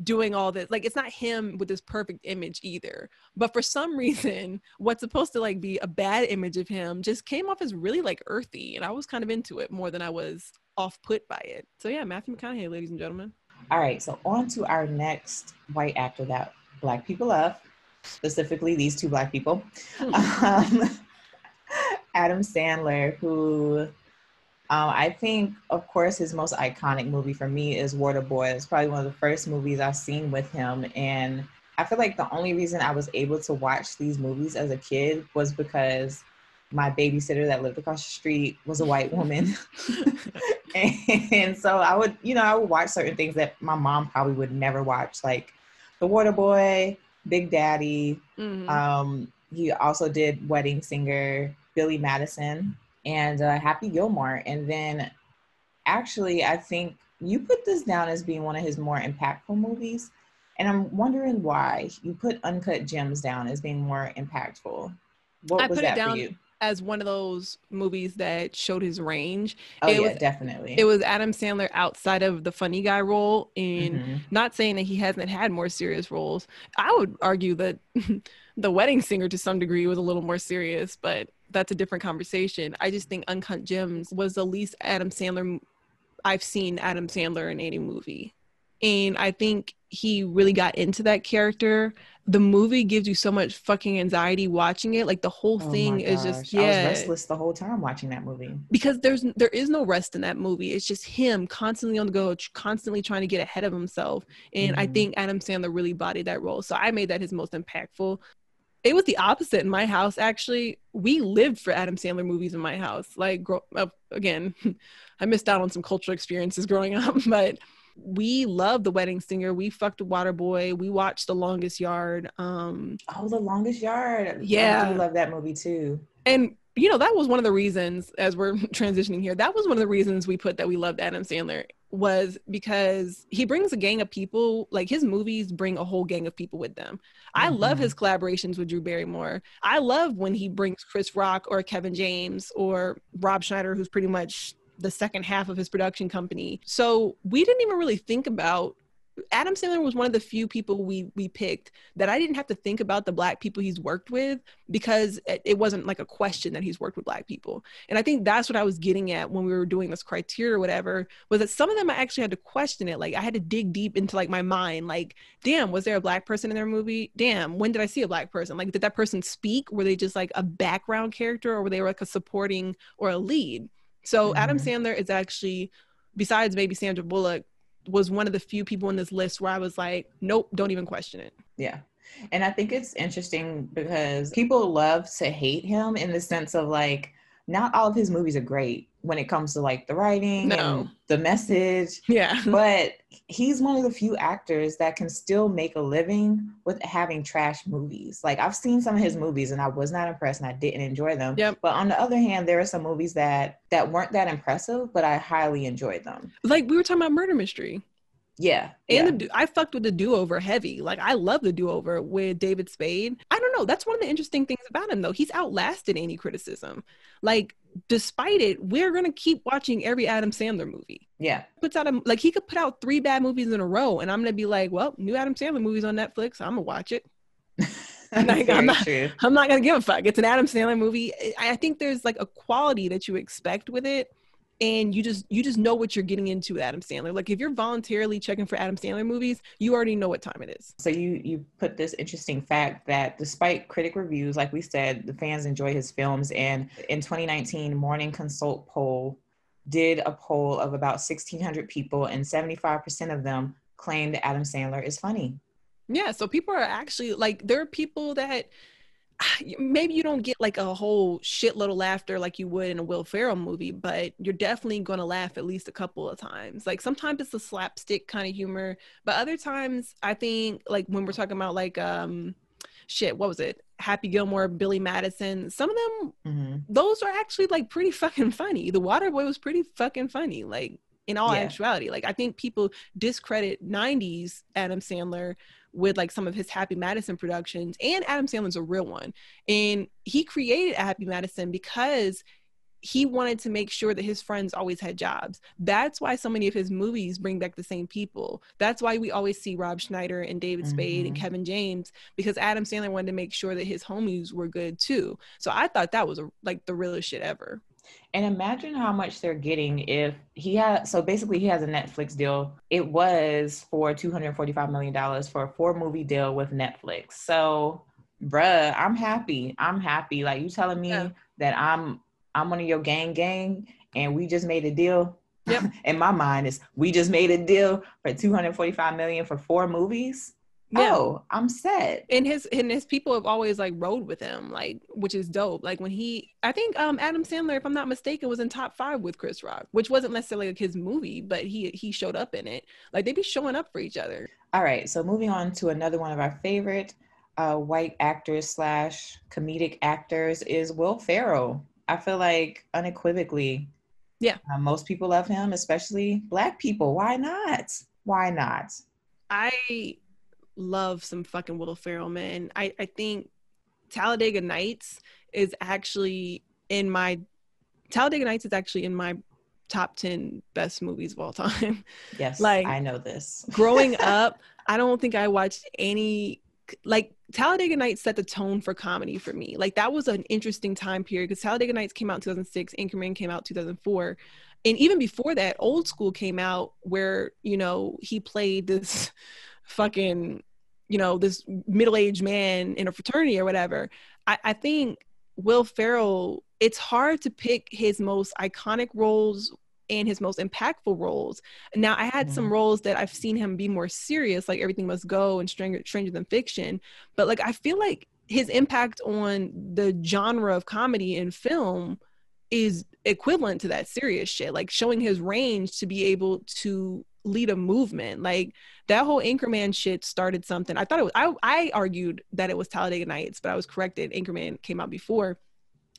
doing all this. Like, it's not him with this perfect image either. But for some reason, what's supposed to like be a bad image of him just came off as really like earthy. And I was kind of into it more than I was off put by it. So yeah, Matthew McConaughey, ladies and gentlemen. All right, so on to our next white actor that Black people love, specifically these two Black people. Hmm. Um, Adam Sandler, who um, I think, of course, his most iconic movie for me is Waterboy. It's probably one of the first movies I've seen with him. And I feel like the only reason I was able to watch these movies as a kid was because my babysitter that lived across the street was a white woman. And so I would, you know, I would watch certain things that my mom probably would never watch, like The Waterboy, Big Daddy. Mm-hmm. Um, he also did Wedding Singer, Billy Madison, and uh, Happy Gilmore. And then actually, I think you put this down as being one of his more impactful movies. And I'm wondering why you put Uncut Gems down as being more impactful. What I was put that it down- for you? As one of those movies that showed his range. Oh, it yeah, was, definitely. It was Adam Sandler outside of the funny guy role, and mm-hmm. not saying that he hasn't had more serious roles. I would argue that The Wedding Singer to some degree was a little more serious, but that's a different conversation. I just think Uncut Gems was the least Adam Sandler I've seen Adam Sandler in any movie. And I think he really got into that character. The movie gives you so much fucking anxiety watching it. Like the whole oh thing is just, yeah. I was restless the whole time watching that movie. Because there's, there is no rest in that movie. It's just him constantly on the go, constantly trying to get ahead of himself. And mm-hmm. I think Adam Sandler really bodied that role. So I made that his most impactful. It was the opposite in my house, actually. We lived for Adam Sandler movies in my house. Like, grow up, again, I missed out on some cultural experiences growing up, but we loved The Wedding Singer. We fucked Waterboy. We watched The Longest Yard. Um, oh, The Longest Yard. Yeah. I love that movie too. And, you know, that was one of the reasons, as we're transitioning here, that was one of the reasons we put that we loved Adam Sandler, was because he brings a gang of people. Like, his movies bring a whole gang of people with them. Mm-hmm. I love his collaborations with Drew Barrymore. I love when he brings Chris Rock or Kevin James or Rob Schneider, who's pretty much the second half of his production company. So we didn't even really think about, Adam Sandler was one of the few people we we picked that I didn't have to think about the Black people he's worked with, because it wasn't like a question that he's worked with Black people. And I think that's what I was getting at when we were doing this criteria or whatever, was that some of them I actually had to question it. Like, I had to dig deep into like my mind, like, damn, was there a Black person in their movie? Damn, when did I see a Black person? Like, did that person speak? Were they just like a background character, or were they like a supporting or a lead? So Adam mm-hmm. Sandler is actually, besides maybe Sandra Bullock, was one of the few people on this list where I was like, nope, don't even question it. Yeah. And I think it's interesting because people love to hate him in the sense of like, not all of his movies are great when it comes to like the writing no. and the message. Yeah. But he's one of the few actors that can still make a living with having trash movies. Like, I've seen some of his movies and I was not impressed and I didn't enjoy them. Yep. But on the other hand, there are some movies that, that weren't that impressive, but I highly enjoyed them. Like, we were talking about Murder Mystery. Yeah. And yeah. The, I fucked with The Do-Over heavy. Like, I love The Do-Over with David Spade. I don't know. That's one of the interesting things about him, though. He's outlasted any criticism. Like, despite it, we're going to keep watching every Adam Sandler movie. Yeah. Puts out a, like, he could put out three bad movies in a row, and I'm going to be like, well, new Adam Sandler movie's on Netflix. I'm going to watch it. Like, I'm not, I'm not going to give a fuck. It's an Adam Sandler movie. I think there's, like, a quality that you expect with it. And you just you just know what you're getting into with Adam Sandler. Like, if you're voluntarily checking for Adam Sandler movies, you already know what time it is. So you you put this interesting fact that despite critic reviews, like we said, the fans enjoy his films. And in twenty nineteen, Morning Consult poll did a poll of about sixteen hundred people, and seventy-five percent of them claimed Adam Sandler is funny. Yeah, so people are actually, like, there are people that... maybe you don't get like a whole shitload of laughter like you would in a Will Ferrell movie, but you're definitely going to laugh at least a couple of times. Like, sometimes it's a slapstick kind of humor, but other times I think, like, when we're talking about like um shit what was it Happy Gilmore, Billy Madison, some of them mm-hmm. those are actually like pretty fucking funny. The Waterboy was pretty fucking funny, like, in all yeah. actuality. Like, I think people discredit nineties Adam Sandler with like some of his Happy Madison productions, and Adam Sandler's a real one. And he created Happy Madison because he wanted to make sure that his friends always had jobs. That's why so many of his movies bring back the same people. That's why we always see Rob Schneider and David Spade mm-hmm. and Kevin James, because Adam Sandler wanted to make sure that his homies were good too. So I thought that was a, like the realest shit ever. And imagine how much they're getting if he had, so basically he has a Netflix deal. It was for two hundred forty-five million dollars for a four movie deal with Netflix. So bruh, I'm happy. I'm happy. Like you telling me yeah. that I'm, I'm one of your gang gang and we just made a deal. Yep. In my mind is we just made a deal for two hundred forty-five million dollars for four movies. Yeah. Oh, I'm sad. And his and his people have always like rode with him, like, which is dope. Like when he, I think um, Adam Sandler, if I'm not mistaken, was in top five with Chris Rock, which wasn't necessarily like his movie, but he he showed up in it. Like they be showing up for each other. All right, so moving on to another one of our favorite uh, white actors slash comedic actors is Will Ferrell. I feel like unequivocally, yeah, uh, most people love him, especially Black people. Why not? Why not? I. love some fucking Will Ferrell, man. I, I think Talladega Nights is actually in my Talladega Nights is actually in my top ten best movies of all time. Yes, like I know this. Growing up, I don't think I watched any like Talladega Nights set the tone for comedy for me. Like that was an interesting time period because Talladega Nights came out in two thousand six, Anchorman came out in two thousand four. And even before that, Old School came out where, you know, he played this fucking, you know, this middle-aged man in a fraternity or whatever. I, I think Will Ferrell, it's hard to pick his most iconic roles and his most impactful roles. Now, I had mm-hmm. some roles that I've seen him be more serious, like Everything Must Go and Stranger, Stranger Than Fiction. But, like, I feel like his impact on the genre of comedy and film is equivalent to that serious shit. Like, showing his range to be able to lead a movement. Like that whole Anchorman shit started something. I thought it was, I, I argued that it was Talladega Nights, but I was corrected. Anchorman came out before,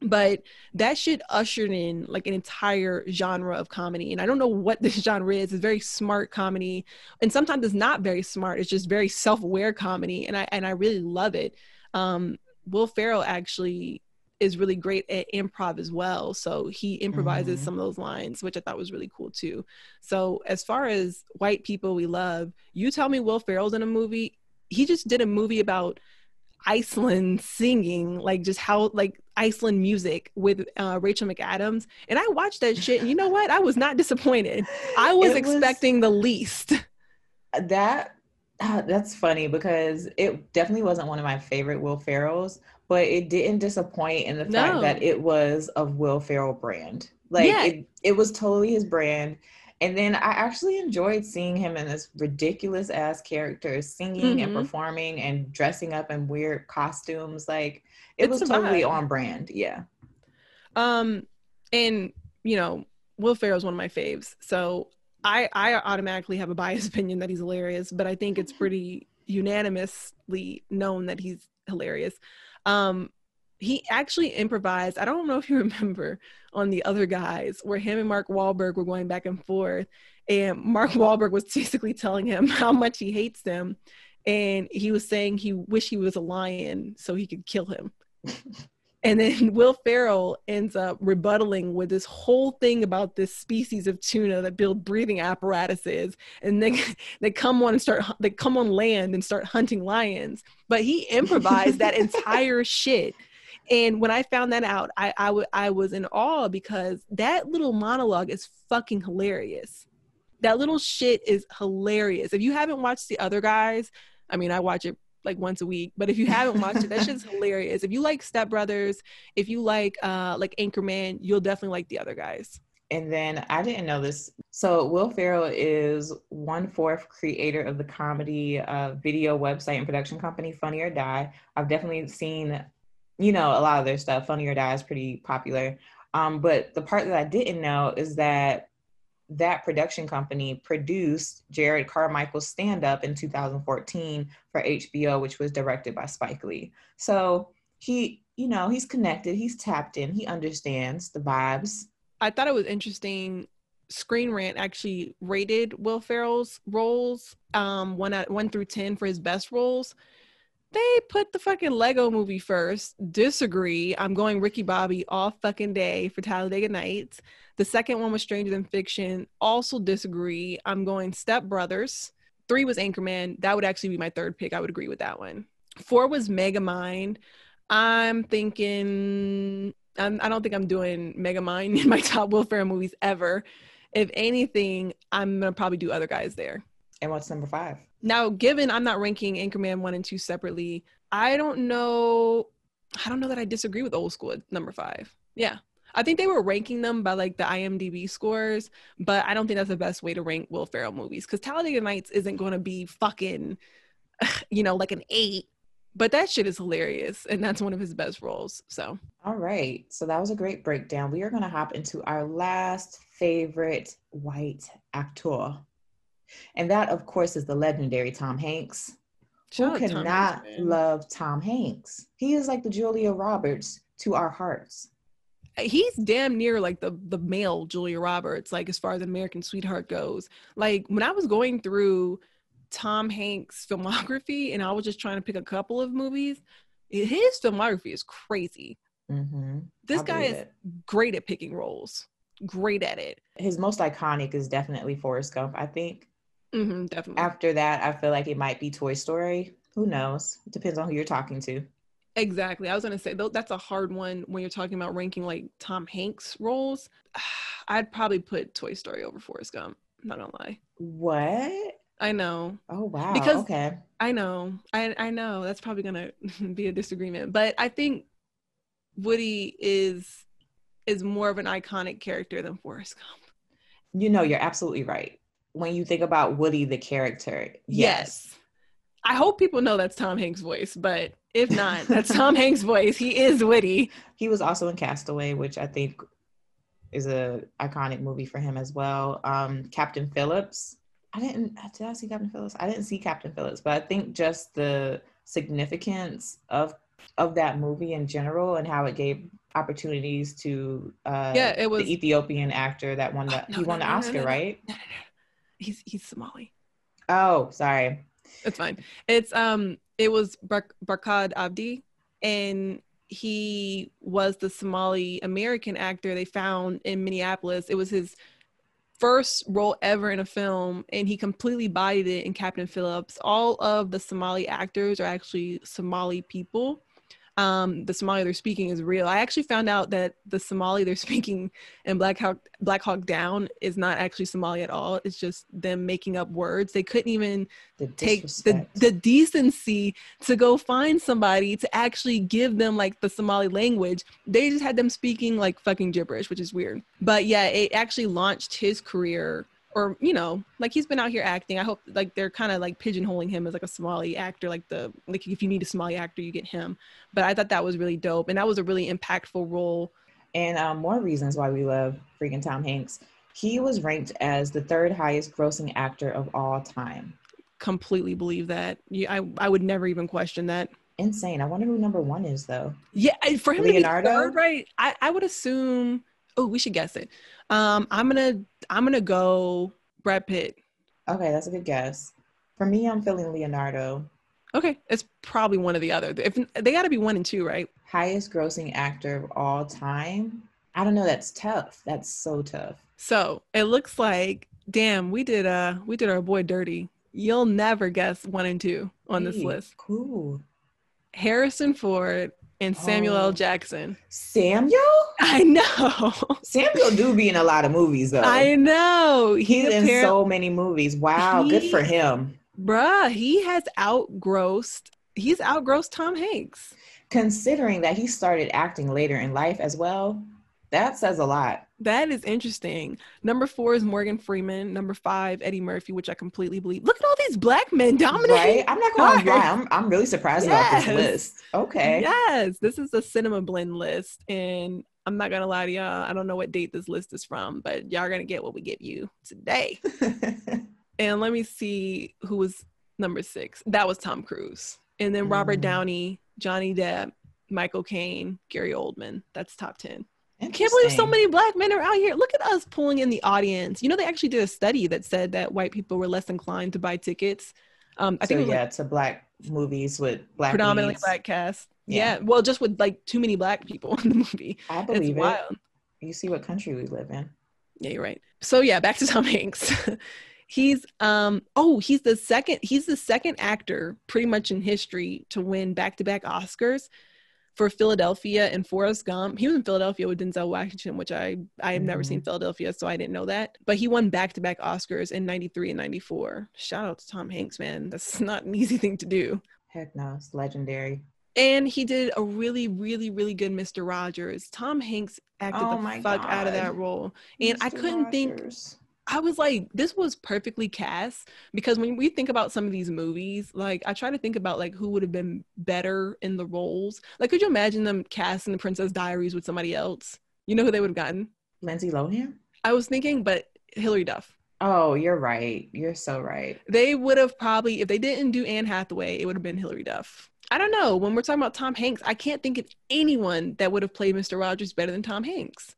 but that shit ushered in like an entire genre of comedy. And I don't know what this genre is. It's very smart comedy. And sometimes it's not very smart. It's just very self-aware comedy. And I, and I really love it. Um, Will Ferrell actually is really great at improv as well. So he improvises mm-hmm. some of those lines, which I thought was really cool too. So as far as white people we love, you tell me Will Ferrell's in a movie. He just did a movie about Iceland singing, like just how, like Iceland music with uh, Rachel McAdams. And I watched that shit and you know what? I was not disappointed. I was it expecting was, the least. That, uh, that's funny because it definitely wasn't one of my favorite Will Ferrell's, but it didn't disappoint in the no. fact that it was of Will Ferrell brand. Like yeah. it, it was totally his brand. And then I actually enjoyed seeing him in this ridiculous ass character singing mm-hmm. and performing and dressing up in weird costumes. Like it it's was totally vibe. On brand. Yeah. Um, and you know, Will Ferrell's one of my faves. So I, I automatically have a biased opinion that he's hilarious, but I think it's pretty unanimously known that he's hilarious. Um, he actually improvised, I don't know if you remember on The Other Guys, where him and Mark Wahlberg were going back and forth and Mark Wahlberg was basically telling him how much he hates them. And he was saying he wished he was a lion so he could kill him. And then Will Ferrell ends up rebuttaling with this whole thing about this species of tuna that build breathing apparatuses, and they they come on and start they come on land and start hunting lions. But he improvised that entire shit. And when I found that out, I I, w- I was in awe because that little monologue is fucking hilarious. That little shit is hilarious. If you haven't watched The Other Guys, I mean, I watch it like once a week, but if you haven't watched it, that shit's hilarious. If you like Step Brothers, if you like uh like Anchorman, you'll definitely like The Other Guys. And then I didn't know this, so Will Ferrell is one fourth creator of the comedy uh video website and production company Funny or Die. I've definitely seen, you know, a lot of their stuff. Funny or Die is pretty popular, um but the part that I didn't know is that that production company produced Jared Carmichael's stand-up in two thousand fourteen for H B O, which was directed by Spike Lee. So he, you know, he's connected, he's tapped in, he understands the vibes. I thought it was interesting. Screen Rant actually rated Will Ferrell's roles um, one out, one through ten for his best roles. They put the fucking Lego movie first. Disagree. I'm going Ricky Bobby all fucking day for Talladega Nights. The second one was Stranger Than Fiction. Also disagree. I'm going Step Brothers. Three was Anchorman. That would actually be my third pick. I would agree with that one. Four was Megamind. I'm thinking... I'm, I don't think I'm doing Megamind in my top Will Ferrell movies ever. If anything, I'm going to probably do Other Guys there. And what's number five? Now, given I'm not ranking Anchorman one and two separately, I don't know. I don't know that I disagree with Old School at number five. Yeah. I think they were ranking them by like the I M D B scores, but I don't think that's the best way to rank Will Ferrell movies, because Talladega Nights isn't going to be fucking, you know, like an eight, but that shit is hilarious. And that's one of his best roles. So. All right. So that was a great breakdown. We are going to hop into our last favorite white actor. And that, of course, is the legendary Tom Hanks. Who cannot love Tom Hanks? He is like the Julia Roberts to our hearts. He's damn near like the the male Julia Roberts, like as far as American Sweetheart goes. Like when I was going through Tom Hanks' filmography and I was just trying to pick a couple of movies, his filmography is crazy. Mm-hmm. This guy is great at picking roles. Great at it. His most iconic is definitely Forrest Gump, I think. Mm-hmm, definitely. After that, I feel like it might be Toy Story. Who knows? It depends on who you're talking to. Exactly. I was going to say, though, that's a hard one when you're talking about ranking like Tom Hanks roles. I'd probably put Toy Story over Forrest Gump. I'm not going to lie. What? I know. Oh, wow. Because okay. I know. I, I know. That's probably going to be a disagreement. But I think Woody is... is more of an iconic character than Forrest Gump. You know, you're absolutely right. When you think about Woody, the character, yes. yes. I hope people know that's Tom Hanks' voice, but if not, that's Tom Hanks' voice. He is Woody. He was also in Castaway, which I think is an iconic movie for him as well. Um, Captain Phillips. I didn't, did I see Captain Phillips? I didn't see Captain Phillips, but I think just the significance of of that movie in general and how it gave opportunities to uh yeah, it was, the Ethiopian actor that won the oh, no, he won no, the Oscar, no, no, no, right? No, no, no. He's he's Somali. Oh, sorry. It's fine. It's um it was Bar- Barkhad Abdi, and he was the Somali American actor they found in Minneapolis. It was his first role ever in a film, and he completely bodied it in Captain Phillips. All of the Somali actors are actually Somali people. Um, the Somali they're speaking is real. I actually found out that the Somali they're speaking in Black Hawk, Black Hawk Down is not actually Somali at all. It's just them making up words. They couldn't even the take the, the decency to go find somebody to actually give them like the Somali language. They just had them speaking like fucking gibberish, which is weird. But yeah, it actually launched his career. Or, you know, like he's been out here acting. I hope like they're kind of like pigeonholing him as like a Somali actor, like the like if you need a Somali actor, you get him. But I thought that was really dope. And that was a really impactful role. And um, more reasons why we love freaking Tom Hanks. He was ranked as the third highest grossing actor of all time. Completely believe that. Yeah, I, I would never even question that. Insane. I wonder who number one is, though. Yeah, for him Leonardo? To be third, right? I, I would assume... Oh, we should guess it. Um, I'm gonna, I'm gonna go Brad Pitt. Okay, that's a good guess. For me, I'm feeling Leonardo. Okay, it's probably one or the other. If they got to be one and two, right? Highest grossing actor of all time. I don't know. That's tough. That's so tough. So it looks like, damn, we did uh we did our boy dirty. You'll never guess one and two on Jeez, this list. Cool. Harrison Ford. And Samuel oh. L. Jackson. Samuel? I know. Samuel do be in a lot of movies, though. I know. He's, He's in par- so many movies. Wow, he, good for him. Bruh, he has outgrossed, he's outgrossed Tom Hanks. Considering that he started acting later in life as well, that says a lot. That is interesting. Number four is Morgan Freeman. Number five, Eddie Murphy, which I completely believe. Look at all these black men dominating. Right? I'm not going to lie. I'm, I'm really surprised yes. about this list. Okay. Yes. This is a cinema blend list. And I'm not going to lie to y'all. I don't know what date this list is from, but y'all are going to get what we give you today. And let me see who was number six. That was Tom Cruise. And then Robert mm. Downey, Johnny Depp, Michael Caine, Gary Oldman. That's top ten. I can't believe so many black men are out here. Look at us pulling in the audience. You know, they actually did a study that said that white people were less inclined to buy tickets Um, I so, think yeah, like, it's a black movies with black predominantly movies. Black cast. Yeah. yeah, well, just with like too many black people in the movie. I believe it's wild. It. You see what country we live in. Yeah, you're right. So yeah, back to Tom Hanks. He's um oh he's the second he's the second actor pretty much in history to win back-to-back Oscars for Philadelphia and Forrest Gump. He was in Philadelphia with Denzel Washington, which I I have mm-hmm. never seen Philadelphia, so I didn't know that. But he won back-to-back Oscars in ninety-three and ninety-four. Shout out to Tom Hanks, man. That's not an easy thing to do. Heck no, it's legendary. And he did a really, really, really good Mister Rogers. Tom Hanks acted oh the fuck God. out of that role, and Mister I couldn't Rogers. think. I was like, this was perfectly cast, because when we think about some of these movies, like I try to think about like who would have been better in the roles. Like, could you imagine them casting The Princess Diaries with somebody else? You know who they would have gotten? Lindsay Lohan? I was thinking, but Hilary Duff. Oh, you're right. You're so right. They would have probably, if they didn't do Anne Hathaway, it would have been Hilary Duff. I don't know. When we're talking about Tom Hanks, I can't think of anyone that would have played Mister Rogers better than Tom Hanks.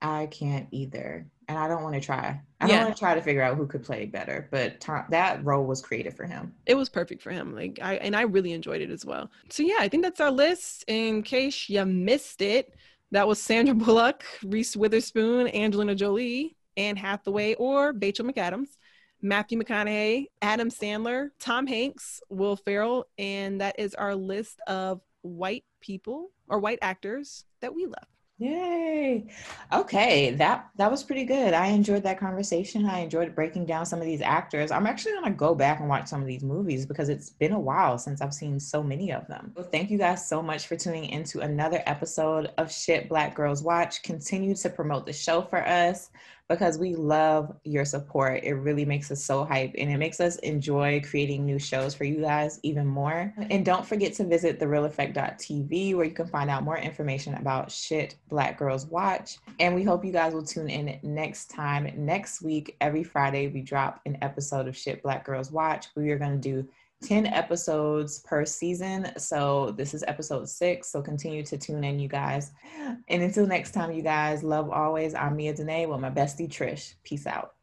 I can't either. And I don't want to try. I don't yeah. want to try to figure out who could play better, but Tom, that role was created for him. It was perfect for him. Like I and I really enjoyed it as well. So yeah, I think that's our list. In case you missed it, that was Sandra Bullock, Reese Witherspoon, Angelina Jolie, Anne Hathaway, or Rachel McAdams, Matthew McConaughey, Adam Sandler, Tom Hanks, Will Ferrell, and that is our list of white people or white actors that we love. Yay. Okay. That, that was pretty good. I enjoyed that conversation. I enjoyed breaking down some of these actors. I'm actually going to go back and watch some of these movies because it's been a while since I've seen so many of them. Well, thank you guys so much for tuning into another episode of Shit Black Girls Watch. Continue to promote the show for us because we love your support. It really makes us so hype and it makes us enjoy creating new shows for you guys even more. And don't forget to visit the real effect dot t v where you can find out more information about Shit Black Girls Watch. And we hope you guys will tune in next time. Next week, every Friday, we drop an episode of Shit Black Girls Watch. We are going to do ten episodes per season. So this is episode six. So continue to tune in, you guys. And until next time, you guys, love always. I'm Mia Denae with my bestie, Trish. Peace out.